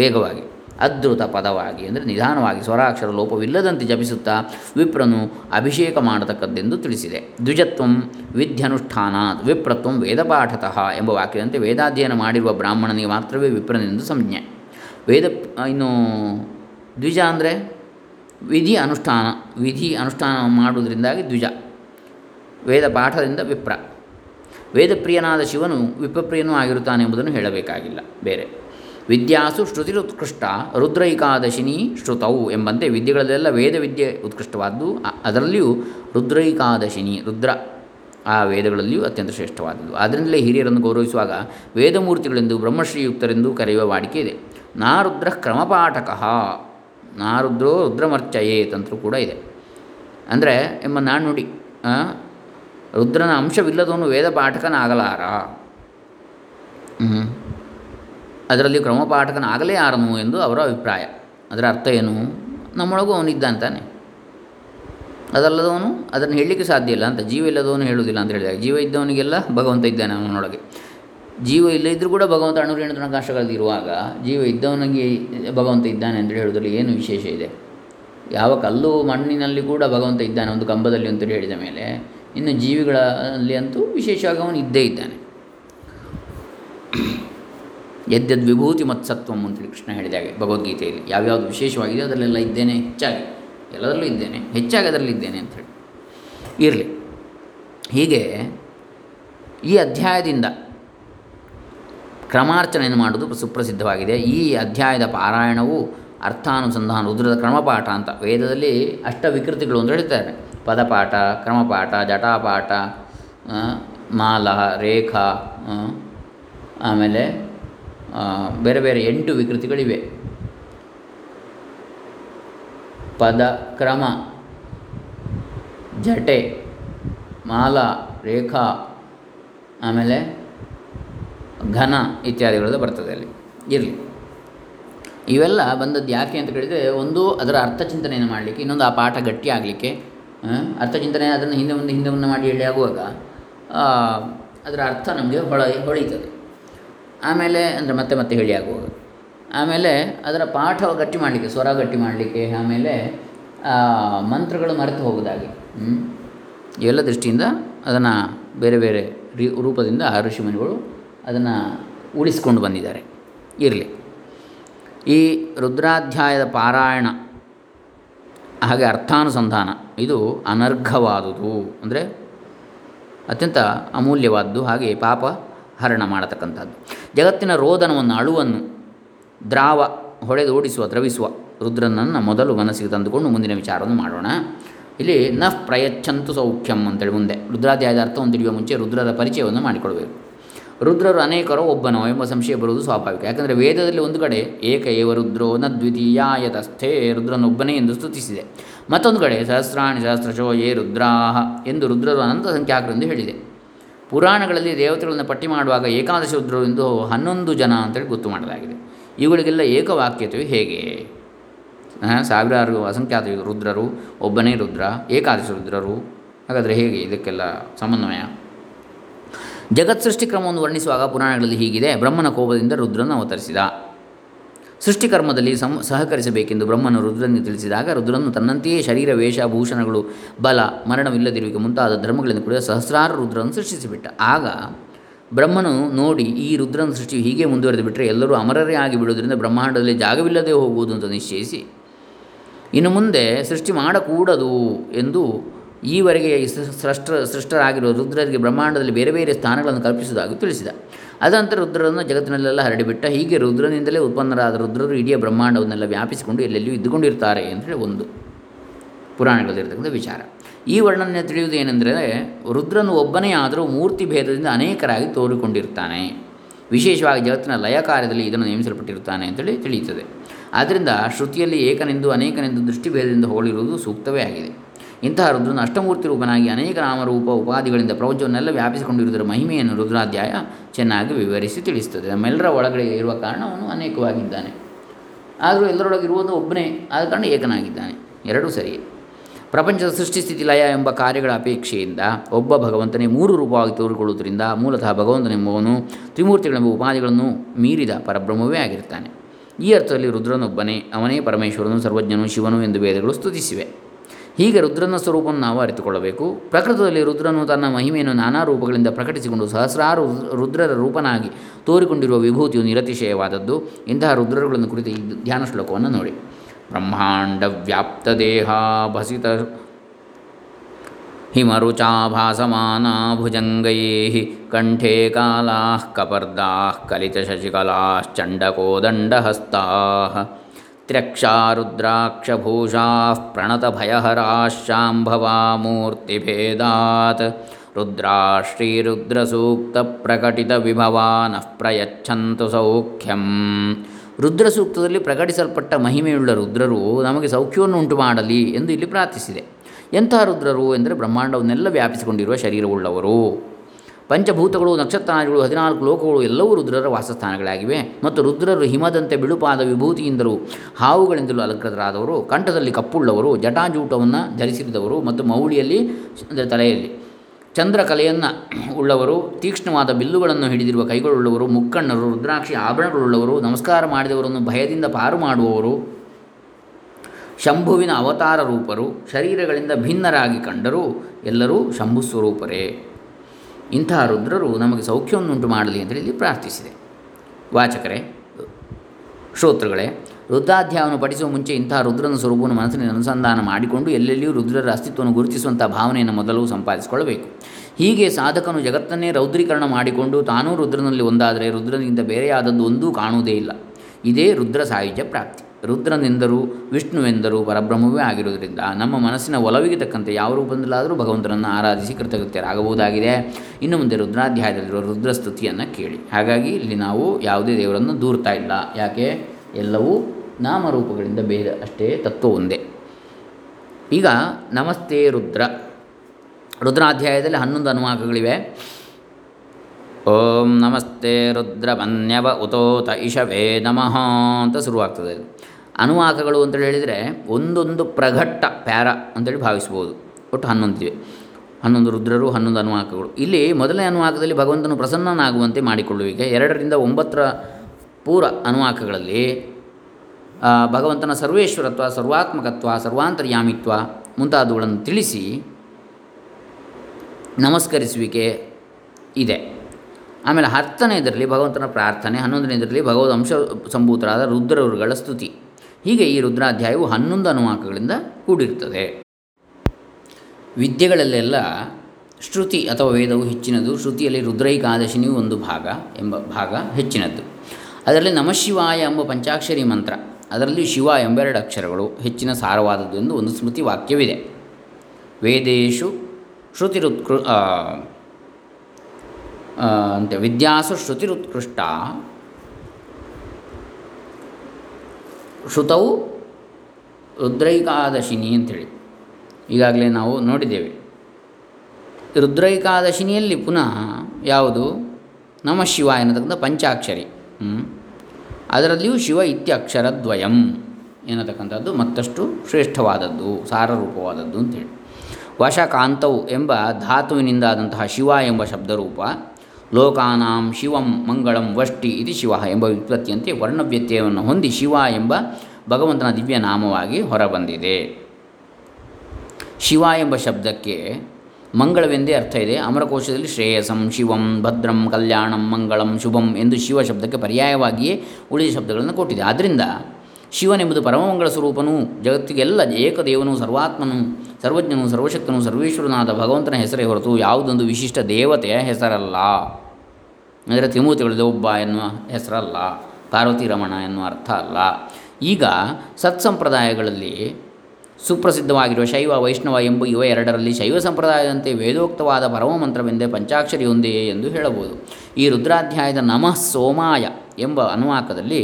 ವೇಗವಾಗಿ, ಅದ್ಭುತ ಪದವಾಗಿ ಅಂದರೆ ನಿಧಾನವಾಗಿ ಸ್ವರಾಕ್ಷರ ಲೋಪವಿಲ್ಲದಂತೆ ಜಪಿಸುತ್ತಾ ವಿಪ್ರನು ಅಭಿಷೇಕ ಮಾಡತಕ್ಕದ್ದೆಂದು ತಿಳಿಸಿದೆ. ದ್ವಿಜತ್ವಂ ವಿದ್ಯನುಷ್ಠಾನಾತ್ ವಿಪ್ರತ್ವಂ ವೇದಪಾಠತಃ ಎಂಬ ವಾಕ್ಯದಂತೆ ವೇದಾಧ್ಯಯನ ಮಾಡಿರುವ ಬ್ರಾಹ್ಮಣನಿಗೆ ಮಾತ್ರವೇ ವಿಪ್ರನೆಂದು ಸಂಜ್ಞೆ. ಇನ್ನು ದ್ವಿಜ ಅಂದರೆ ವಿಧಿ ಅನುಷ್ಠಾನ ಮಾಡುವುದರಿಂದಾಗಿ ದ್ವಿಜ, ವೇದ ಪಾಠದಿಂದ ವಿಪ್ರ. ವೇದಪ್ರಿಯನಾದ ಶಿವನು ವಿಪ್ರಪ್ರಿಯನೂ ಆಗಿರುತ್ತಾನೆ ಎಂಬುದನ್ನು ಹೇಳಬೇಕಾಗಿಲ್ಲ. ಬೇರೆ ವಿದ್ಯಾಸು ಶ್ರುತಿರುತ್ಕೃಷ್ಟ ರುದ್ರೈಕಾದಶಿನಿ ಶ್ರುತವು ಎಂಬಂತೆ ವಿದ್ಯೆಗಳಲ್ಲೆಲ್ಲ ವೇದವಿದ್ಯೆ ಉತ್ಕೃಷ್ಟವಾದ್ದು, ಅದರಲ್ಲಿಯೂ ರುದ್ರೈಕಾದಶಿನಿ ರುದ್ರ ಆ ವೇದಗಳಲ್ಲಿಯೂ ಅತ್ಯಂತ ಶ್ರೇಷ್ಠವಾದದ್ದು. ಆದ್ದರಿಂದಲೇ ಹಿರಿಯರನ್ನು ಗೌರವಿಸುವಾಗ ವೇದಮೂರ್ತಿಗಳೆಂದು ಬ್ರಹ್ಮಶ್ರೀಯುಕ್ತರೆಂದು ಕರೆಯುವ ವಾಡಿಕೆ ಇದೆ. ನಾರುದ್ರ ಕ್ರಮಪಾಠಕಃ ನಾರುದ್ರೋ ರುದ್ರಮರ್ಚಯೇತ್ ಅಂತೂ ಕೂಡ ಇದೆ. ಅಂದರೆ ಎಂಬ ನಾಣ್ಣುಡಿ, ರುದ್ರನ ಅಂಶವಿಲ್ಲದವನು ವೇದ ಪಾಠಕನಾಗಲಾರ, ಅದರಲ್ಲಿ ಕ್ರಮಪಾಠಕನಾಗಲೇ ಆರನು ಎಂದು ಅವರ ಅಭಿಪ್ರಾಯ. ಅದರ ಅರ್ಥ ಏನು? ನಮ್ಮೊಳಗೂ ಅವನಿದ್ದಂತಾನೆ, ಅದಲ್ಲದವನು ಅದನ್ನು ಹೇಳಲಿಕ್ಕೆ ಸಾಧ್ಯ ಇಲ್ಲ ಅಂತ. ಜೀವ ಇಲ್ಲದವನು ಹೇಳುವುದಿಲ್ಲ ಅಂತ ಹೇಳಿದಾಗ ಜೀವ ಇದ್ದವನಿಗೆಲ್ಲ ಭಗವಂತ ಇದ್ದಾನೆ ಅವನೊಳಗೆ. ಜೀವ ಇಲ್ಲದಿದ್ದರೂ ಕೂಡ ಭಗವಂತ ಅಣುರೇಣುಕಾಶಗಳಲ್ಲಿ ಇರುವಾಗ ಜೀವ ಇದ್ದವನಿಗೆ ಭಗವಂತ ಇದ್ದಾನೆ ಅಂತೇಳಿ ಹೇಳೋದ್ರಲ್ಲಿ ಏನು ವಿಶೇಷ ಇದೆ? ಯಾವ ಕಲ್ಲು ಮಣ್ಣಿನಲ್ಲಿ ಕೂಡ ಭಗವಂತ ಇದ್ದಾನೆ, ಒಂದು ಕಂಬದಲ್ಲಿ ಅಂತೇಳಿ ಹೇಳಿದ ಮೇಲೆ ಇನ್ನು ಜೀವಿಗಳಲ್ಲಿ ಅಂತೂ ವಿಶೇಷವಾಗಿ ಅವನು ಇದ್ದೇ ಇದ್ದಾನೆ. ಯದ್ಯದ್ ವಿಭೂತಿ ಮತ್ಸತ್ವಂ ಅಂತೇಳಿ ಕೃಷ್ಣ ಹೇಳಿದಾಗೆ ಭಗವದ್ಗೀತೆಯಲ್ಲಿ ಯಾವ್ಯಾವುದು ವಿಶೇಷವಾಗಿದೆ ಅದರಲ್ಲೆಲ್ಲ ಇದ್ದೇನೆ, ಹೆಚ್ಚಾಗಿ ಎಲ್ಲದರಲ್ಲೂ ಇದ್ದೇನೆ, ಹೆಚ್ಚಾಗಿ ಅದರಲ್ಲಿ ಇದ್ದೇನೆ ಅಂಥೇಳಿ ಇರಲಿ. ಹೀಗೆ ಈ ಅಧ್ಯಾಯದಿಂದ ಕ್ರಮಾರ್ಚನೆಯನ್ನು ಮಾಡೋದು ಸುಪ್ರಸಿದ್ಧವಾಗಿದೆ. ಈ ಅಧ್ಯಾಯದ ಪಾರಾಯಣವು ಅರ್ಥಾನುಸಂಧಾನ ರುದ್ರದ ಕ್ರಮಪಾಠ ಅಂತ ವೇದದಲ್ಲಿ ಅಷ್ಟವಿಕೃತಿಗಳು ಅಂತ ಹೇಳ್ತಾರೆ. ಪದಪಾಠ, ಕ್ರಮಪಾಠ, ಜಟಾಪಾಠ, ಮಾಲ, ರೇಖಾ, ಆಮೇಲೆ ಬೇರೆ ಬೇರೆ 8 ವಿಕೃತಿಗಳಿವೆ. ಪದ, ಕ್ರಮ, ಜಟೆ, ಮಾಲ, ರೇಖಾ, ಆಮೇಲೆ ಘನ ಇತ್ಯಾದಿಗಳೆಲ್ಲ ಬರ್ತದೆ ಅಲ್ಲಿ. ಇರಲಿ, ಇವೆಲ್ಲ ಬಂದದ್ದು ಯಾಕೆ ಅಂತ ಕೇಳಿದರೆ, ಒಂದು ಅದರ ಅರ್ಥಚಿಂತನೆಯನ್ನು ಮಾಡಲಿಕ್ಕೆ, ಇನ್ನೊಂದು ಆ ಪಾಠ ಗಟ್ಟಿ ಆಗಲಿಕ್ಕೆ. ಅರ್ಥಚಿಂತನೆ ಅದನ್ನು ಹಿಂದೆ ಮುಂದೆ ಮಾಡಿ ಹೇಳಿ ಆಗುವಾಗ ಅದರ ಅರ್ಥ ನಮಗೆ ಹೊಳೀತದೆ. ಆಮೇಲೆ ಅಂದರೆ ಮತ್ತೆ ಹೇಳಿ ಆಗುವಾಗ ಆಮೇಲೆ ಅದರ ಪಾಠ ಗಟ್ಟಿ ಮಾಡಲಿಕ್ಕೆ, ಸ್ವರ ಗಟ್ಟಿ ಮಾಡಲಿಕ್ಕೆ, ಆಮೇಲೆ ಮಂತ್ರಗಳು ಮರೆತು ಹೋಗೋದಾಗಿ ಎಲ್ಲ ದೃಷ್ಟಿಯಿಂದ ಅದನ್ನು ಬೇರೆ ಬೇರೆ ರೂಪದಿಂದ ಆ ಋಷಿಮುನಿಗಳು ಅದನ್ನು ಉಳಿಸಿಕೊಂಡು ಬಂದಿದ್ದಾರೆ. ಇರಲಿ, ಈ ರುದ್ರಾಧ್ಯಾಯದ ಪಾರಾಯಣ ಹಾಗೆ ಅರ್ಥಾನುಸಂಧಾನ ಇದು ಅನರ್ಘವಾದುದು, ಅಂದರೆ ಅತ್ಯಂತ ಅಮೂಲ್ಯವಾದ್ದು, ಹಾಗೆ ಪಾಪ ಹರಣ ಮಾಡತಕ್ಕಂಥದ್ದು. ಜಗತ್ತಿನ ರೋದನವನ್ನು, ಅಳುವನ್ನು, ದ್ರಾವ ಹೊಡೆದು ಓಡಿಸುವ, ದ್ರವಿಸುವ ರುದ್ರನನ್ನು ಮೊದಲು ಮನಸ್ಸಿಗೆ ತಂದುಕೊಂಡು ಮುಂದಿನ ವಿಚಾರವನ್ನು ಮಾಡೋಣ. ಇಲ್ಲಿ ನಃ ಪ್ರಯಚ್ಛಂತು ಸೌಖ್ಯಂ ಅಂತೇಳಿ ಮುಂದೆ ರುದ್ರಾಧ್ಯಾಯದ ಅರ್ಥವನ್ನು ತಿಳಿಯುವ ಮುಂಚೆ ರುದ್ರದ ಪರಿಚಯವನ್ನು ಮಾಡಿಕೊಳ್ಬೇಕು. ರುದ್ರರು ಅನೇಕರೋ ಒಬ್ಬನೋ ಎಂಬ ಸಂಶಯ ಬರುವುದು ಸ್ವಾಭಾವಿಕ. ಯಾಕೆಂದರೆ ವೇದದಲ್ಲಿ ಒಂದು ಕಡೆ ಏಕ ಏವ ರುದ್ರೋ ನ ದ್ವಿತೀಯಾಯತಸ್ಥೇ ರುದ್ರನೊಬ್ಬನೇ ಎಂದು ಸ್ತುತಿಸಿದೆ, ಮತ್ತೊಂದು ಕಡೆ ಸಹಸ್ರಾಣಿ ಸಹಸ್ರಶೋ ಯೇ ರುದ್ರಾಹ ಎಂದು ರುದ್ರರು ಅನಂತ ಸಂಖ್ಯಾಕರೆಂದು ಹೇಳಿದೆ. ಪುರಾಣಗಳಲ್ಲಿ ದೇವತೆಗಳನ್ನು ಪಟ್ಟಿ ಮಾಡುವಾಗ ಏಕಾದಶ ರುದ್ರರು ಎಂದು 11 ಜನ ಅಂತೇಳಿ ಗೊತ್ತು ಮಾಡಲಾಗಿದೆ. ಇವುಗಳಿಗೆಲ್ಲ ಏಕವಾಕ್ಯತೆಯು ಹೇಗೆ? ಸಾವಿರಾರು ಅಸಂಖ್ಯಾತ ರುದ್ರರು, ಒಬ್ಬನೇ ರುದ್ರ, ಏಕಾದಶ ರುದ್ರರು, ಹಾಗಾದರೆ ಹೇಗೆ ಇದಕ್ಕೆಲ್ಲ ಸಮನ್ವಯ? ಜಗತ್ ಸೃಷ್ಟಿಕ್ರಮವನ್ನು ವರ್ಣಿಸುವಾಗ ಪುರಾಣಗಳಲ್ಲಿ ಹೀಗಿದೆ: ಬ್ರಹ್ಮನ ಕೋಪದಿಂದ ರುದ್ರನ ಅವತರಿಸಿದ, ಸೃಷ್ಟಿಕರ್ಮದಲ್ಲಿ ಸಹಕರಿಸಬೇಕೆಂದು ಬ್ರಹ್ಮನು ರುದ್ರನಿಗೆ ತಿಳಿಸಿದಾಗ ರುದ್ರನು ತನ್ನಂತೆಯೇ ಶರೀರ, ವೇಷಭೂಷಣಗಳು, ಬಲ, ಮರಣವಿಲ್ಲದಿರುವಿಕೆ ಮುಂತಾದ ಧರ್ಮಗಳಿಂದ ಕೂಡಿದ ಸಹಸ್ರಾರು ರುದ್ರನನ್ನು ಸೃಷ್ಟಿಸಿಬಿಟ್ಟ. ಆಗ ಬ್ರಹ್ಮನು ನೋಡಿ ಈ ರುದ್ರನ ಸೃಷ್ಟಿಯು ಹೀಗೆ ಮುಂದುವರೆದು ಬಿಟ್ಟರೆ ಎಲ್ಲರೂ ಅಮರರೇ ಆಗಿಬಿಡುವುದರಿಂದ ಬ್ರಹ್ಮಾಂಡದಲ್ಲಿ ಜಾಗವಿಲ್ಲದೆ ಹೋಗುವುದು ಅಂತ ನಿಶ್ಚಯಿಸಿ ಇನ್ನು ಮುಂದೆ ಸೃಷ್ಟಿ ಮಾಡಕೂಡದು ಎಂದು ಈವರೆಗೆ ಸೃಷ್ಟರಾಗಿರುವ ರುದ್ರರಿಗೆ ಬ್ರಹ್ಮಾಂಡದಲ್ಲಿ ಬೇರೆ ಬೇರೆ ಸ್ಥಾನಗಳನ್ನು ಕಲ್ಪಿಸುವುದಾಗಿ ತಿಳಿಸಿದ. ಅದಂತರ ರುದ್ರರನ್ನು ಜಗತ್ತಿನಲ್ಲೆಲ್ಲ ಹರಡಿಬಿಟ್ಟ. ಹೀಗೆ ರುದ್ರನಿಂದಲೇ ಉತ್ಪನ್ನರಾದ ರುದ್ರರು ಇಡೀ ಬ್ರಹ್ಮಾಂಡವನ್ನೆಲ್ಲ ವ್ಯಾಪಿಸಿಕೊಂಡು ಎಲ್ಲೆಲ್ಲಿಯೂ ಇದ್ದುಕೊಂಡಿರ್ತಾರೆ ಅಂತೇಳಿ ಒಂದು ಪುರಾಣಗಳಲ್ಲಿರ್ತಕ್ಕಂಥ ವಿಚಾರ. ಈ ವರ್ಣನೆ ತಿಳಿಯುವುದು ಏನೆಂದರೆ, ರುದ್ರನು ಒಬ್ಬನೇ ಆದರೂ ಮೂರ್ತಿ ಭೇದದಿಂದ ಅನೇಕರಾಗಿ ತೋರಿಕೊಂಡಿರ್ತಾನೆ. ವಿಶೇಷವಾಗಿ ಜಗತ್ತಿನ ಲಯ ಕಾರ್ಯದಲ್ಲಿ ಇದನ್ನು ನೇಮಿಸಲ್ಪಟ್ಟಿರ್ತಾನೆ ಅಂತೇಳಿ ತಿಳಿಯುತ್ತದೆ. ಆದ್ದರಿಂದ ಶ್ರುತಿಯಲ್ಲಿ ಏಕನೆಂದು ಅನೇಕನೆಂದು ದೃಷ್ಟಿಭೇದದಿಂದ ಹೋಲಿರುವುದು ಸೂಕ್ತವೇ ಆಗಿದೆ. ಇಂತಹ ರುದ್ರನ ಅಷ್ಟಮೂರ್ತಿ ರೂಪನಾಗಿ ಅನೇಕ ನಾಮರೂಪ ಉಪಾದಿಗಳಿಂದ ಪ್ರಪಂಚವನ್ನೆಲ್ಲ ವ್ಯಾಪಿಸಿಕೊಂಡಿರುವುದರ ಮಹಿಮೆಯನ್ನು ರುದ್ರಾಧ್ಯಾಯ ಚೆನ್ನಾಗಿ ವಿವರಿಸಿ ತಿಳಿಸ್ತದೆ. ನಮ್ಮೆಲ್ಲರ ಒಳಗಡೆ ಇರುವ ಕಾರಣ ಅವನು ಅನೇಕವಾಗಿದ್ದಾನೆ, ಆದರೂ ಎಲ್ಲರೊಳಗೆ ಇರುವುದು ಒಬ್ಬನೇ ಆದ ಕಾರಣ ಏಕನಾಗಿದ್ದಾನೆ. ಎರಡೂ ಸರಿಯೇ. ಪ್ರಪಂಚದ ಸೃಷ್ಟಿಸ್ಥಿತಿ ಲಯ ಎಂಬ ಕಾರ್ಯಗಳ ಅಪೇಕ್ಷೆಯಿಂದ ಒಬ್ಬ ಭಗವಂತನೇ 3 ರೂಪವಾಗಿ ತೋರಿಕೊಳ್ಳುವುದರಿಂದ ಮೂಲತಃ ಭಗವಂತನೆಂಬುವನು ತ್ರಿಮೂರ್ತಿಗಳೆಂಬ ಉಪಾದಿಗಳನ್ನು ಮೀರಿದ ಪರಬ್ರಹ್ಮವೇ ಆಗಿರ್ತಾನೆ. ಈ ಅರ್ಥದಲ್ಲಿ ರುದ್ರನೊಬ್ಬನೇ, ಅವನೇ ಪರಮೇಶ್ವರನು, ಸರ್ವಜ್ಞನು, ಶಿವನು ಎಂದು ವೇದಗಳು ಸ್ತುತಿಸಿವೆ. ಹೀಗೆ ರುದ್ರನ ಸ್ವರೂಪವನ್ನು ನಾವು ಅರಿತುಕೊಳ್ಳಬೇಕು. ಪ್ರಕೃತದಲ್ಲಿ ರುದ್ರನು ತನ್ನ ಮಹಿಮೆಯನ್ನು ನಾನಾ ರೂಪಗಳಿಂದ ಪ್ರಕಟಿಸಿಕೊಂಡು ಸಹಸ್ರಾರು ರುದ್ರರ ರೂಪನಾಗಿ ತೋರಿಕೊಂಡಿರುವ ವಿಭೂತಿಯು ನಿರತಿಶಯವಾದದ್ದು. ಇಂತಹ ರುದ್ರರುಗಳನ್ನು ಕುರಿತು ಈ ಧ್ಯಾನ ಶ್ಲೋಕವನ್ನು ನೋಡಿ. ಬ್ರಹ್ಮಾಂಡ ವ್ಯಾಪ್ತ ದೇಹ ಭಸಿತ ಹಿಮರುಚಾ ಭಾಸಮಾನಾ ಭುಜಂಗೈಹಿ ಕಂಠೇ ಕಾಲಾಃ ಕಪರ್ದಾಃ ಕಲಿತಶಶಿಕಲಾಶ್ಚಂಡಕೋದಂಡಹಸ್ತಾಃ ತ್ರ್ಯಕ್ಷಾರುದ್ರಾಕ್ಷಭೂಷಾಃ ಪ್ರಣತಭಯಹರಾಶ್ಶಾಂಭವಾ ಮೂರ್ತಿಭೇದಾತ್ ರುದ್ರಾಃ ಶ್ರೀರುದ್ರಸೂಕ್ತಪ್ರಕಟಿತವಿಭವಾ ನಃ ಪ್ರಯಚ್ಛಂತು ಸೌಖ್ಯಂ. ರುದ್ರಸೂಕ್ತದಲ್ಲಿ ಪ್ರಕಟಿಸಲ್ಪಟ್ಟ ಮಹಿಮೆಯುಳ್ಳ ರುದ್ರರು ನಮಗೆ ಸೌಖ್ಯವನ್ನು ಉಂಟು ಮಾಡಲಿ ಎಂದು ಇಲ್ಲಿ ಪ್ರಾರ್ಥಿಸಿದೆ. ಎಂತಹ ರುದ್ರರು ಎಂದರೆ ಬ್ರಹ್ಮಾಂಡವನ್ನೆಲ್ಲ ವ್ಯಾಪಿಸಿಕೊಂಡಿರುವ ಶರೀರವುಳ್ಳವರು. ಪಂಚಭೂತಗಳು, ನಕ್ಷತ್ರಾದಿಗಳು, 14 ಲೋಕಗಳು ಎಲ್ಲವೂ ರುದ್ರರ ವಾಸಸ್ಥಾನಗಳಾಗಿವೆ. ಮತ್ತು ರುದ್ರರು ಹಿಮದಂತೆ ಬಿಳುಪಾದ ವಿಭೂತಿಯಿಂದಲೂ ಹಾವುಗಳಿಂದಲೂ ಅಲಂಕೃತರಾದವರು, ಕಂಠದಲ್ಲಿ ಕಪ್ಪುಳ್ಳವರು, ಜಟಾಜೂಟವನ್ನು ಧರಿಸಿದವರು ಮತ್ತು ಮೌಳಿಯಲ್ಲಿ ಅಂದರೆ ತಲೆಯಲ್ಲಿ ಚಂದ್ರಕಲೆಯನ್ನು ಉಳ್ಳವರು, ತೀಕ್ಷ್ಣವಾದ ಬಿಲ್ಲುಗಳನ್ನು ಹಿಡಿದಿರುವ ಕೈಗಳುಳ್ಳವರು, ಮುಕ್ಕಣ್ಣರು, ರುದ್ರಾಕ್ಷಿ ಆಭರಣಗಳುಳ್ಳವರು, ನಮಸ್ಕಾರ ಮಾಡಿದವರನ್ನು ಭಯದಿಂದ ಪಾರು ಮಾಡುವವರು, ಶಂಭುವಿನ ಅವತಾರ ರೂಪರು, ಶರೀರಗಳಿಂದ ಭಿನ್ನರಾಗಿ ಕಂಡರೂ ಎಲ್ಲರೂ ಶಂಭು ಸ್ವರೂಪರೇ. ಇಂತಹ ರುದ್ರರು ನಮಗೆ ಸೌಖ್ಯವನ್ನುಂಟು ಮಾಡಲಿ ಅಂದರೆ ಇಲ್ಲಿ ಪ್ರಾರ್ಥಿಸಿದೆ. ವಾಚಕರೇ, ಶ್ರೋತೃಗಳೇ, ರುದ್ರಾಧ್ಯಾಯವನ್ನು ಪಠಿಸುವ ಮುಂಚೆ ಇಂತಹ ರುದ್ರನ ಸ್ವರೂಪವನ್ನು ಮನಸ್ಸಿನಲ್ಲಿ ಅನುಸಂಧಾನ ಮಾಡಿಕೊಂಡು ಎಲ್ಲೆಲ್ಲಿಯೂ ರುದ್ರರ ಅಸ್ತಿತ್ವವನ್ನು ಗುರುತಿಸುವಂಥ ಭಾವನೆಯನ್ನು ಮೊದಲು ಸಂಪಾದಿಸಿಕೊಳ್ಳಬೇಕು. ಹೀಗೆ ಸಾಧಕನು ಜಗತ್ತನ್ನೇ ರೌದ್ರೀಕರಣ ಮಾಡಿಕೊಂಡು ತಾನೂ ರುದ್ರನಲ್ಲಿ ಒಂದಾದರೆ ರುದ್ರನಿಗಿಂತ ಬೇರೆಯಾದದ್ದು ಒಂದೂ ಕಾಣುವುದೇ ಇಲ್ಲ. ಇದೇ ರುದ್ರ ಸಾಯುಜ್ಯ ಪ್ರಾಪ್ತಿ. ರುದ್ರನೆಂದರೂ ವಿಷ್ಣುವೆಂದರೂ ಪರಬ್ರಹ್ಮವೇ ಆಗಿರುವುದರಿಂದ ನಮ್ಮ ಮನಸ್ಸಿನ ಒಲವಿಗೆ ತಕ್ಕಂತೆ ಯಾವ ರೂಪದಲ್ಲಾದರೂ ಭಗವಂತನನ್ನು ಆರಾಧಿಸಿ ಕೃತಕೃತ್ಯರಾಗಬಹುದಾಗಿದೆ. ಇನ್ನು ಮುಂದೆ ರುದ್ರಾಧ್ಯಾಯದಲ್ಲಿರುವ ರುದ್ರ ಸ್ತುತಿಯನ್ನು ಕೇಳಿ. ಹಾಗಾಗಿ ಇಲ್ಲಿ ನಾವು ಯಾವುದೇ ದೇವರನ್ನು ದೂರ್ತಾ ಇಲ್ಲ. ಯಾಕೆ? ಎಲ್ಲವೂ ನಾಮರೂಪಗಳಿಂದ ಬೇರೆ ಅಷ್ಟೇ, ತತ್ವ ಒಂದೇ. ಈಗ ನಮಸ್ತೆ ರುದ್ರ ರುದ್ರಾಧ್ಯಾಯದಲ್ಲಿ 11 ಅನುವಾಕಗಳಿವೆ. ಓಂ ನಮಸ್ತೆ ರುದ್ರ ಮನ್ಯವ ಉತೋತ ಇಶವೇ ನಮಃ ಅಂತ ಶುರುವಾಗ್ತದೆ. ಅನುವಾಕಗಳು ಅಂತೇಳಿ ಹೇಳಿದರೆ ಒಂದೊಂದು ಪ್ರಘಟ್ಟ ಪ್ಯಾರ ಅಂತೇಳಿ ಭಾವಿಸ್ಬೋದು. ಒಟ್ಟು 11 ಇವೆ. 11 ರುದ್ರರು, 11 ಅನುವಾಕಗಳು. ಇಲ್ಲಿ ಮೊದಲನೇ ಅನುವಾಕದಲ್ಲಿ ಭಗವಂತನು ಪ್ರಸನ್ನನಾಗುವಂತೆ ಮಾಡಿಕೊಳ್ಳುವಿಕೆ. 2ರಿಂದ 9 ಪೂರ ಅನುವಾಕಗಳಲ್ಲಿ ಭಗವಂತನ ಸರ್ವೇಶ್ವರತ್ವ, ಸರ್ವಾತ್ಮಕತ್ವ, ಸರ್ವಾಂತರ್ಯಾಮಿತ್ವ ಮುಂತಾದವುಗಳನ್ನು ತಿಳಿಸಿ ನಮಸ್ಕರಿಸುವಿಕೆ ಇದೆ. ಆಮೇಲೆ 10ನೇದರಲ್ಲಿ ಭಗವಂತನ ಪ್ರಾರ್ಥನೆ, 11ನೇದರಲ್ಲಿ ಭಗವದ್ ಅಂಶ ಸಂಭೂತರಾದ ರುದ್ರರುಗಳ ಸ್ತುತಿ. ಹೀಗೆ ಈ ರುದ್ರಾಧ್ಯಾಯವು 11 ಅನುವಾಕಗಳಿಂದ ಕೂಡಿರ್ತದೆ. ವಿದ್ಯೆಗಳಲ್ಲೆಲ್ಲ ಶ್ರುತಿ ಅಥವಾ ವೇದವು ಹೆಚ್ಚಿನದು. ಶ್ರುತಿಯಲ್ಲಿ ರುದ್ರೈಕಾದಶಿನಿಯೂ ಒಂದು ಭಾಗ ಎಂಬ ಭಾಗ ಹೆಚ್ಚಿನದ್ದು. ಅದರಲ್ಲಿ ನಮಃಶಿವಾಯ ಎಂಬ ಪಂಚಾಕ್ಷರಿ ಮಂತ್ರ, ಅದರಲ್ಲಿ ಶಿವ ಎಂಬೆರಡು ಅಕ್ಷರಗಳು ಹೆಚ್ಚಿನ ಸಾರವಾದದ್ದು ಎಂದು ಒಂದು ಸ್ಮೃತಿ ವಾಕ್ಯವಿದೆ. ವೇದೇಶು ಶ್ರುತಿರುತ್ಕೃ ಅಂತೆ ವಿದ್ಯಾಸು ಶ್ರುತಿರುತ್ಕೃಷ್ಟ ಶ್ರುತವು ರುದ್ರೈಕಾದಶಿನಿ ಅಂಥೇಳಿ ಈಗಾಗಲೇ ನಾವು ನೋಡಿದ್ದೇವೆ. ರುದ್ರೈಕಾದಶಿನಿಯಲ್ಲಿ ಪುನಃ ಯಾವುದು? ನಮಃ ಶಿವ ಎನ್ನತಕ್ಕಂಥ ಪಂಚಾಕ್ಷರಿ. ಅದರಲ್ಲಿಯೂ ಶಿವ ಇತ್ಯಕ್ಷರದ್ವಯಂ ಎನ್ನತಕ್ಕಂಥದ್ದು ಮತ್ತಷ್ಟು ಶ್ರೇಷ್ಠವಾದದ್ದು, ಸಾರರೂಪವಾದದ್ದು ಅಂಥೇಳಿ. ವಶಕಾಂತವು ಎಂಬ ಧಾತುವಿನಿಂದಾದಂತಹ ಶಿವ ಎಂಬ ಶಬ್ದರೂಪ. ಲೋಕಾನಾಂ ಶಿವಂ ಮಂಗಳಂ ವಷ್ಟಿ ಇತಿ ಶಿವ ಎಂಬ ವ್ಯುತ್ಪತ್ತಿಯಂತೆ ವರ್ಣವ್ಯತ್ಯಯವನ್ನು ಹೊಂದಿ ಶಿವ ಎಂಬ ಭಗವಂತನ ದಿವ್ಯ ನಾಮವಾಗಿ ಹೊರಬಂದಿದೆ. ಶಿವ ಎಂಬ ಶಬ್ದಕ್ಕೆ ಮಂಗಳವೆಂದೇ ಅರ್ಥ ಇದೆ. ಅಮರಕೋಶದಲ್ಲಿ ಶ್ರೇಯಸಂ ಶಿವಂ ಭದ್ರಂ ಕಲ್ಯಾಣಂ ಮಂಗಳಂ ಶುಭಂ ಎಂದು ಶಿವ ಶಬ್ದಕ್ಕೆ ಪರ್ಯಾಯವಾಗಿಯೇ ಉಳಿದ ಶಬ್ದಗಳನ್ನು ಕೊಟ್ಟಿದೆ. ಆದ್ದರಿಂದ ಶಿವನೆಂಬುದು ಪರಮಮಂಗಳ ಸ್ವರೂಪನೂ ಜಗತ್ತಿಗೆಲ್ಲ ಏಕದೇವನು, ಸರ್ವಾತ್ಮನು, ಸರ್ವಜ್ಞನು, ಸರ್ವಶಕ್ತನು, ಸರ್ವೇಶ್ವರನಾದ ಭಗವಂತನ ಹೆಸರೇ ಹೊರತು ಯಾವುದೊಂದು ವಿಶಿಷ್ಟ ದೇವತೆಯ ಹೆಸರಲ್ಲ. ಅಂದರೆ ತ್ರಿಮೂರ್ತಿಗಳಲ್ಲಿ ಒಬ್ಬ ಎನ್ನುವ ಹೆಸರಲ್ಲ, ಪಾರ್ವತಿ ರಮಣ ಎನ್ನುವ ಅರ್ಥ ಅಲ್ಲ. ಈಗ ಸತ್ಸಂಪ್ರದಾಯಗಳಲ್ಲಿ ಸುಪ್ರಸಿದ್ಧವಾಗಿರುವ ಶೈವ, ವೈಷ್ಣವ ಎಂಬ ಇವ ಎರಡರಲ್ಲಿ ಶೈವ ಸಂಪ್ರದಾಯದಂತೆ ವೇದೋಕ್ತವಾದ ಪರಮ ಮಂತ್ರವೆಂದೇ ಪಂಚಾಕ್ಷರಿ ಹೊಂದೆಯೇ ಎಂದು ಹೇಳಬಹುದು. ಈ ರುದ್ರಾಧ್ಯಾಯದ ನಮಃ ಸೋಮಾಯ ಎಂಬ ಅನುವಾಕದಲ್ಲಿ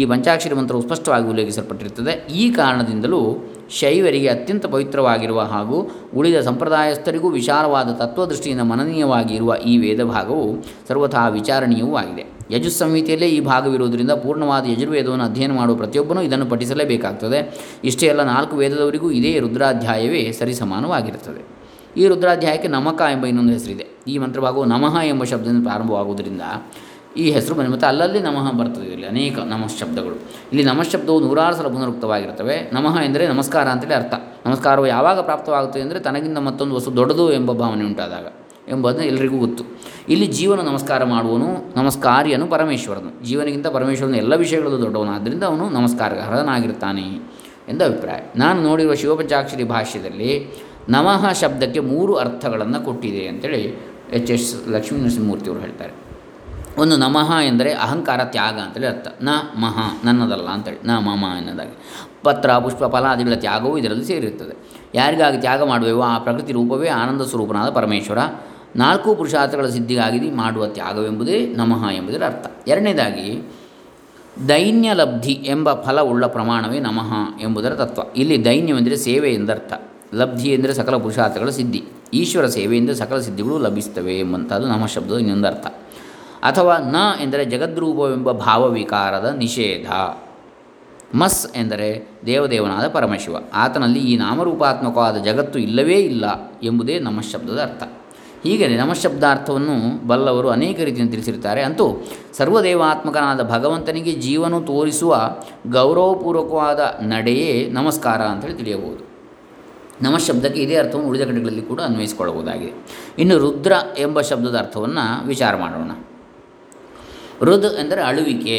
ಈ ಪಂಚಾಕ್ಷರಿ ಮಂತ್ರವು ಸ್ಪಷ್ಟವಾಗಿ ಉಲ್ಲೇಖಿಸಲ್ಪಟ್ಟಿರುತ್ತದೆ. ಈ ಕಾರಣದಿಂದಲೂ ಶೈವರಿಗೆ ಅತ್ಯಂತ ಪವಿತ್ರವಾಗಿರುವ ಹಾಗೂ ಉಳಿದ ಸಂಪ್ರದಾಯಸ್ಥರಿಗೂ ವಿಶಾಲವಾದ ತತ್ವದೃಷ್ಟಿಯಿಂದ ಮನನೀಯವಾಗಿ ಇರುವ ಈ ವೇದ ಭಾಗವು ಸರ್ವಥಾ ವಿಚಾರಣೀಯವೂ ಆಗಿದೆ. ಯಜುಸ್ಸಂಹಿತೆಯಲ್ಲೇ ಈ ಭಾಗವಿರುವುದರಿಂದ ಪೂರ್ಣವಾದ ಯಜುರ್ವೇದವನ್ನು ಅಧ್ಯಯನ ಮಾಡುವ ಪ್ರತಿಯೊಬ್ಬನೂ ಇದನ್ನು ಪಠಿಸಲೇಬೇಕಾಗ್ತದೆ. ಇಷ್ಟೇ ಅಲ್ಲ, 4 ವೇದದವರಿಗೂ ಇದೇ ರುದ್ರಾಧ್ಯಾಯವೇ ಸರಿಸಮಾನವಾಗಿರುತ್ತದೆ. ಈ ರುದ್ರಾಧ್ಯಾಯಕ್ಕೆ ನಮಕ ಎಂಬ ಇನ್ನೊಂದು ಹೆಸರಿದೆ. ಈ ಮಂತ್ರಭಾಗವು ನಮಃ ಎಂಬ ಶಬ್ದದಿಂದ ಪ್ರಾರಂಭವಾಗುವುದರಿಂದ ಈ ಹೆಸರು ಬಂದಿದೆ. ಮತ್ತು ಅಲ್ಲಲ್ಲಿ ನಮಃ ಬರ್ತದೆ. ಇಲ್ಲಿ ಅನೇಕ ನಮಃ ಶಬ್ದಗಳು. ಇಲ್ಲಿ ನಮಃ ಶಬ್ದವು ನೂರಾರು ಸಲ ಪುನರುಕ್ತವಾಗಿರ್ತವೆ. ನಮಃ ಎಂದರೆ ನಮಸ್ಕಾರ ಅಂತೇಳಿ ಅರ್ಥ. ನಮಸ್ಕಾರವು ಯಾವಾಗ ಪ್ರಾಪ್ತವಾಗುತ್ತೆ ಅಂದರೆ ತನಗಿಂತ ಮತ್ತೊಂದು ವಸ್ತು ದೊಡ್ಡದು ಎಂಬ ಭಾವನೆ ಉಂಟಾದಾಗ ಎಂಬುದನ್ನು ಎಲ್ಲರಿಗೂ ಗೊತ್ತು. ಇಲ್ಲಿ ಜೀವನ ನಮಸ್ಕಾರ ಮಾಡುವನು, ನಮಸ್ಕಾರಿಯನು ಪರಮೇಶ್ವರನು. ಜೀವನಿಗಿಂತ ಪರಮೇಶ್ವರನು ಎಲ್ಲ ವಿಷಯಗಳಲ್ಲೂ ದೊಡ್ಡವನು. ಆದ್ದರಿಂದ ಅವನು ನಮಸ್ಕಾರರ್ಹನಾಗಿರ್ತಾನೆ ಎಂದು ಅಭಿಪ್ರಾಯ. ನಾನು ನೋಡಿರುವ ಶಿವಪಂಚಾಕ್ಷರಿ ಭಾಷ್ಯದಲ್ಲಿ ನಮಃ ಶಬ್ದಕ್ಕೆ 3 ಅರ್ಥಗಳನ್ನು ಕೊಟ್ಟಿದೆ ಅಂತೇಳಿ ಎಚ್.ಎಸ್. ಲಕ್ಷ್ಮೀ ನರಸಿಂಹಮೂರ್ತಿಯವರು ಹೇಳ್ತಾರೆ. ಒಂದು, ನಮಃ ಎಂದರೆ ಅಹಂಕಾರ ತ್ಯಾಗ ಅಂತೇಳಿ ಅರ್ಥ. ನ ಮಹ ನನ್ನದಲ್ಲ ಅಂತೇಳಿ, ನ ಮಮ ಎನ್ನೋದಾಗಿ. ಪತ್ರ ಪುಷ್ಪ ಫಲಾದಿಗಳ ತ್ಯಾಗವೂ ಇದರಲ್ಲಿ ಸೇರಿರುತ್ತದೆ. ಯಾರಿಗಾಗಿ ತ್ಯಾಗ ಮಾಡುವೆವೋ ಆ ಪ್ರಕೃತಿ ರೂಪವೇ ಆನಂದ ಸ್ವರೂಪನಾದ ಪರಮೇಶ್ವರ 4 ಪುರುಷಾರ್ಥಗಳ ಸಿದ್ಧಿಗಾಗಿ ಮಾಡುವ ತ್ಯಾಗವೆಂಬುದೇ ನಮಃ ಎಂಬುದರ ಅರ್ಥ. 2ನೇದಾಗಿ, ದೈನ್ಯ ಲಬ್ಧಿ ಎಂಬ ಫಲವುಳ್ಳ ಪ್ರಮಾಣವೇ ನಮಃ ಎಂಬುದರ ತತ್ವ. ಇಲ್ಲಿ ದೈನ್ಯವೆಂದರೆ ಸೇವೆ ಎಂದರ್ಥ, ಲಬ್ಧಿ ಎಂದರೆ ಸಕಲ ಪುರುಷಾರ್ಥಗಳ ಸಿದ್ಧಿ. ಈಶ್ವರ ಸೇವೆಯಿಂದ ಸಕಲ ಸಿದ್ಧಿಗಳು ಲಭಿಸ್ತವೆ ಎಂಬಂಥದ್ದು ನಮಃ ಶಬ್ದದ ಇನ್ನೊಂದು ಅರ್ಥ. ಅಥವಾ ನ ಎಂದರೆ ಜಗದ್ರೂಪವೆಂಬ ಭಾವವಿಕಾರದ ನಿಷೇಧ. ಮಸ್ ಎಂದರೆ ದೇವದೇವನಾದ ಪರಮಶಿವ, ಆತನಲ್ಲಿ ಈ ನಾಮರೂಪಾತ್ಮಕವಾದ ಜಗತ್ತು ಇಲ್ಲವೇ ಇಲ್ಲ ಎಂಬುದೇ ನಮಃ ಶಬ್ದದ ಅರ್ಥ. ಹೀಗೆ ನಮಃಶಬ್ದಾರ್ಥವನ್ನು ಬಲ್ಲವರು ಅನೇಕ ರೀತಿಯನ್ನು ತಿಳಿಸಿರ್ತಾರೆ. ಅಂತೂ ಸರ್ವದೇವಾತ್ಮಕನಾದ ಭಗವಂತನಿಗೆ ಜೀವನು ತೋರಿಸುವ ಗೌರವಪೂರ್ವಕವಾದ ನಡೆಯೇ ನಮಸ್ಕಾರ ಅಂತೇಳಿ ತಿಳಿಯಬಹುದು. ನಮಃಶಬ್ದಕ್ಕೆ ಇದೇ ಅರ್ಥವನ್ನು ಉಳಿದ ಕಡೆಗಳಲ್ಲಿ ಕೂಡ ಅನ್ವಯಿಸಿಕೊಳ್ಳಬಹುದಾಗಿದೆ. ಇನ್ನು ರುದ್ರ ಎಂಬ ಶಬ್ದದ ಅರ್ಥವನ್ನು ವಿಚಾರ ಮಾಡೋಣ. ರುದ್ ಎಂದರೆ ಅಳುವಿಕೆ.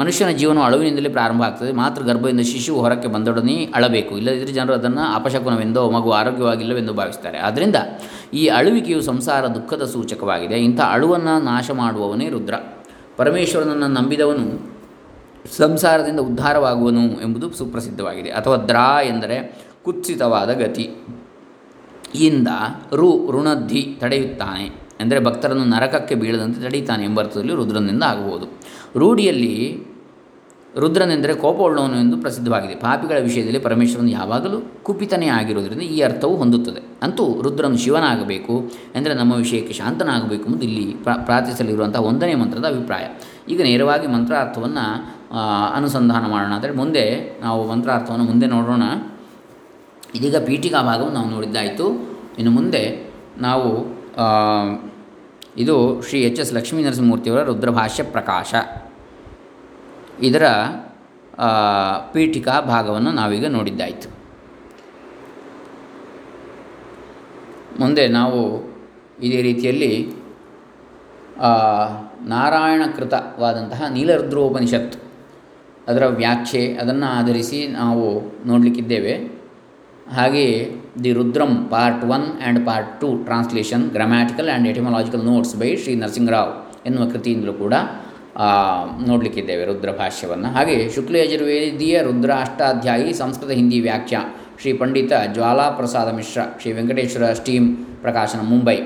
ಮನುಷ್ಯನ ಜೀವನವು ಅಳುವಿನಿಂದಲೇ ಪ್ರಾರಂಭ ಆಗ್ತದೆ. ಮಾತೃ ಗರ್ಭದಿಂದ ಶಿಶುವು ಹೊರಕ್ಕೆ ಬಂದೊಡನೆ ಅಳಬೇಕು. ಇಲ್ಲದಿದ್ದರೆ ಜನರು ಅದನ್ನು ಅಪಶಕುನವೆಂದೋ ಮಗು ಆರೋಗ್ಯವಾಗಿಲ್ಲವೆಂದು ಭಾವಿಸ್ತಾರೆ. ಆದ್ದರಿಂದ ಈ ಅಳುವಿಕೆಯು ಸಂಸಾರ ದುಃಖದ ಸೂಚಕವಾಗಿದೆ. ಇಂಥ ಅಳುವನ್ನು ನಾಶ ಮಾಡುವವನೇ ರುದ್ರ. ಪರಮೇಶ್ವರನನ್ನು ನಂಬಿದವನು ಸಂಸಾರದಿಂದ ಉದ್ಧಾರವಾಗುವನು ಎಂಬುದು ಸುಪ್ರಸಿದ್ಧವಾಗಿದೆ. ಅಥವಾ ದ್ರಾ ಎಂದರೆ ಕುತ್ಸಿತವಾದ ಗತಿ ಇಂದ ಋಣದ್ಧಿ ತಡೆಯುತ್ತಾನೆ, ಅಂದರೆ ಭಕ್ತರನ್ನು ನರಕಕ್ಕೆ ಬೀಳದಂತೆ ತಡೆಯುತ್ತಾನೆ ಎಂಬ ಅರ್ಥದಲ್ಲಿ ರುದ್ರನಿಂದ ಆಗಬಹುದು. ರೂಢಿಯಲ್ಲಿ ರುದ್ರನೆಂದರೆ ಕೋಪವುಳ್ಳವನು ಎಂದು ಪ್ರಸಿದ್ಧವಾಗಿದೆ. ಪಾಪಿಗಳ ವಿಷಯದಲ್ಲಿ ಪರಮೇಶ್ವರನು ಯಾವಾಗಲೂ ಕುಪಿತನೇ ಆಗಿರುವುದರಿಂದ ಈ ಅರ್ಥವು ಹೊಂದುತ್ತದೆ. ಅಂತೂ ರುದ್ರನು ಶಿವನಾಗಬೇಕು, ಅಂದರೆ ನಮ್ಮ ವಿಷಯಕ್ಕೆ ಶಾಂತನಾಗಬೇಕು ಎಂಬುದು ಇಲ್ಲಿ ಪ್ರಾರ್ಥಿಸಲಿರುವಂತಹ 1ನೇ ಮಂತ್ರದ ಅಭಿಪ್ರಾಯ. ಈಗ ನೇರವಾಗಿ ಮಂತ್ರಾರ್ಥವನ್ನು ಅನುಸಂಧಾನ ಮಾಡೋಣ. ಅಂದರೆ ಮುಂದೆ ನಾವು ಮಂತ್ರಾರ್ಥವನ್ನು ಮುಂದೆ ನೋಡೋಣ. ಇದೀಗ ಪೀಠಿಕಾ ಭಾಗವನ್ನು ನಾವು ನೋಡಿದ್ದಾಯಿತು. ಇನ್ನು ಮುಂದೆ ನಾವು ಇದು ಶ್ರೀ ಎಚ್.ಎಸ್. ಲಕ್ಷ್ಮೀ ನರಸಿಂಹಮೂರ್ತಿಯವರ ರುದ್ರ ಭಾಷ್ಯ ಪ್ರಕಾಶ ಇದರ ಪೀಠಿಕಾ ಭಾಗವನ್ನು ನಾವೀಗ ನೋಡಿದ್ದಾಯಿತು. ಮುಂದೆ ನಾವು ಇದೇ ರೀತಿಯಲ್ಲಿ ನಾರಾಯಣಕೃತವಾದಂತಹ ನೀಲರುದ್ರೋಪನಿಷತ್ ಅದರ ವ್ಯಾಖ್ಯೆ ಅದನ್ನು ಆಧರಿಸಿ ನಾವು ನೋಡಲಿಕ್ಕಿದ್ದೇವೆ. ಹಾಗೆಯೇ the Rudram Part 1 and Part 2 translation grammatical and etymological notes by Shri Narasingarao ಎನ್ನುವ ಕೃತಿಯಿಂದಲೂ ಕೂಡ ನೋಡಲಿಕ್ಕಿದ್ದೇವೆ ರುದ್ರ ಭಾಷ್ಯವನ್ನು. ಹಾಗೆಯೇ ಶುಕ್ಲಯಜುರ್ವೇದೀಯ ರುದ್ರ ಅಷ್ಟಾಧ್ಯಾಯಿ ಸಂಸ್ಕೃತ ಹಿಂದಿ ವ್ಯಾಖ್ಯಾ ಶ್ರೀ ಪಂಡಿತ ಜ್ವಾಲಾ ಪ್ರಸಾದ ಮಿಶ್ರ, ಶ್ರೀ ವೆಂಕಟೇಶ್ವರ ಸ್ಟೀಮ್ ಪ್ರಕಾಶನ ಮುಂಬೈ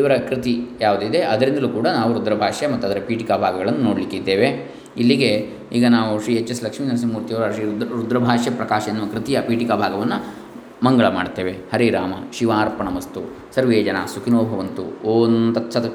ಇವರ ಕೃತಿ ಯಾವುದಿದೆ ಅದರಿಂದಲೂ ಕೂಡ ನಾವು ರುದ್ರ ಭಾಷ್ಯ ಮತ್ತು ಅದರ ಪೀಠಿಕಾ ಭಾಗಗಳನ್ನು ನೋಡಲಿಕ್ಕಿದ್ದೇವೆ. ಇಲ್ಲಿಗೆ ಈಗ ನಾವು ಶ್ರೀ ಎಚ್.ಎಸ್. ಲಕ್ಷ್ಮೀ ನರಸಿಂಹಮೂರ್ತಿಯವರ ಶ್ರೀ ರುದ್ರ ಭಾಷ್ಯ ಪ್ರಕಾಶ ಎನ್ನುವ ಕೃತಿಯ ಪೀಠಿಕಾ ಭಾಗವನ್ನು ಮಂಗಳ ಮಾಡ್ತೇವೆ. ಹರಿರಾಮ ಶಿವಾರ್ಪಣಮಸ್ತು. ಸರ್ವೇ ಜನ ಸುಖಿನೋ ಭವಂತು. ಓಂ ತತ್ಸತ್.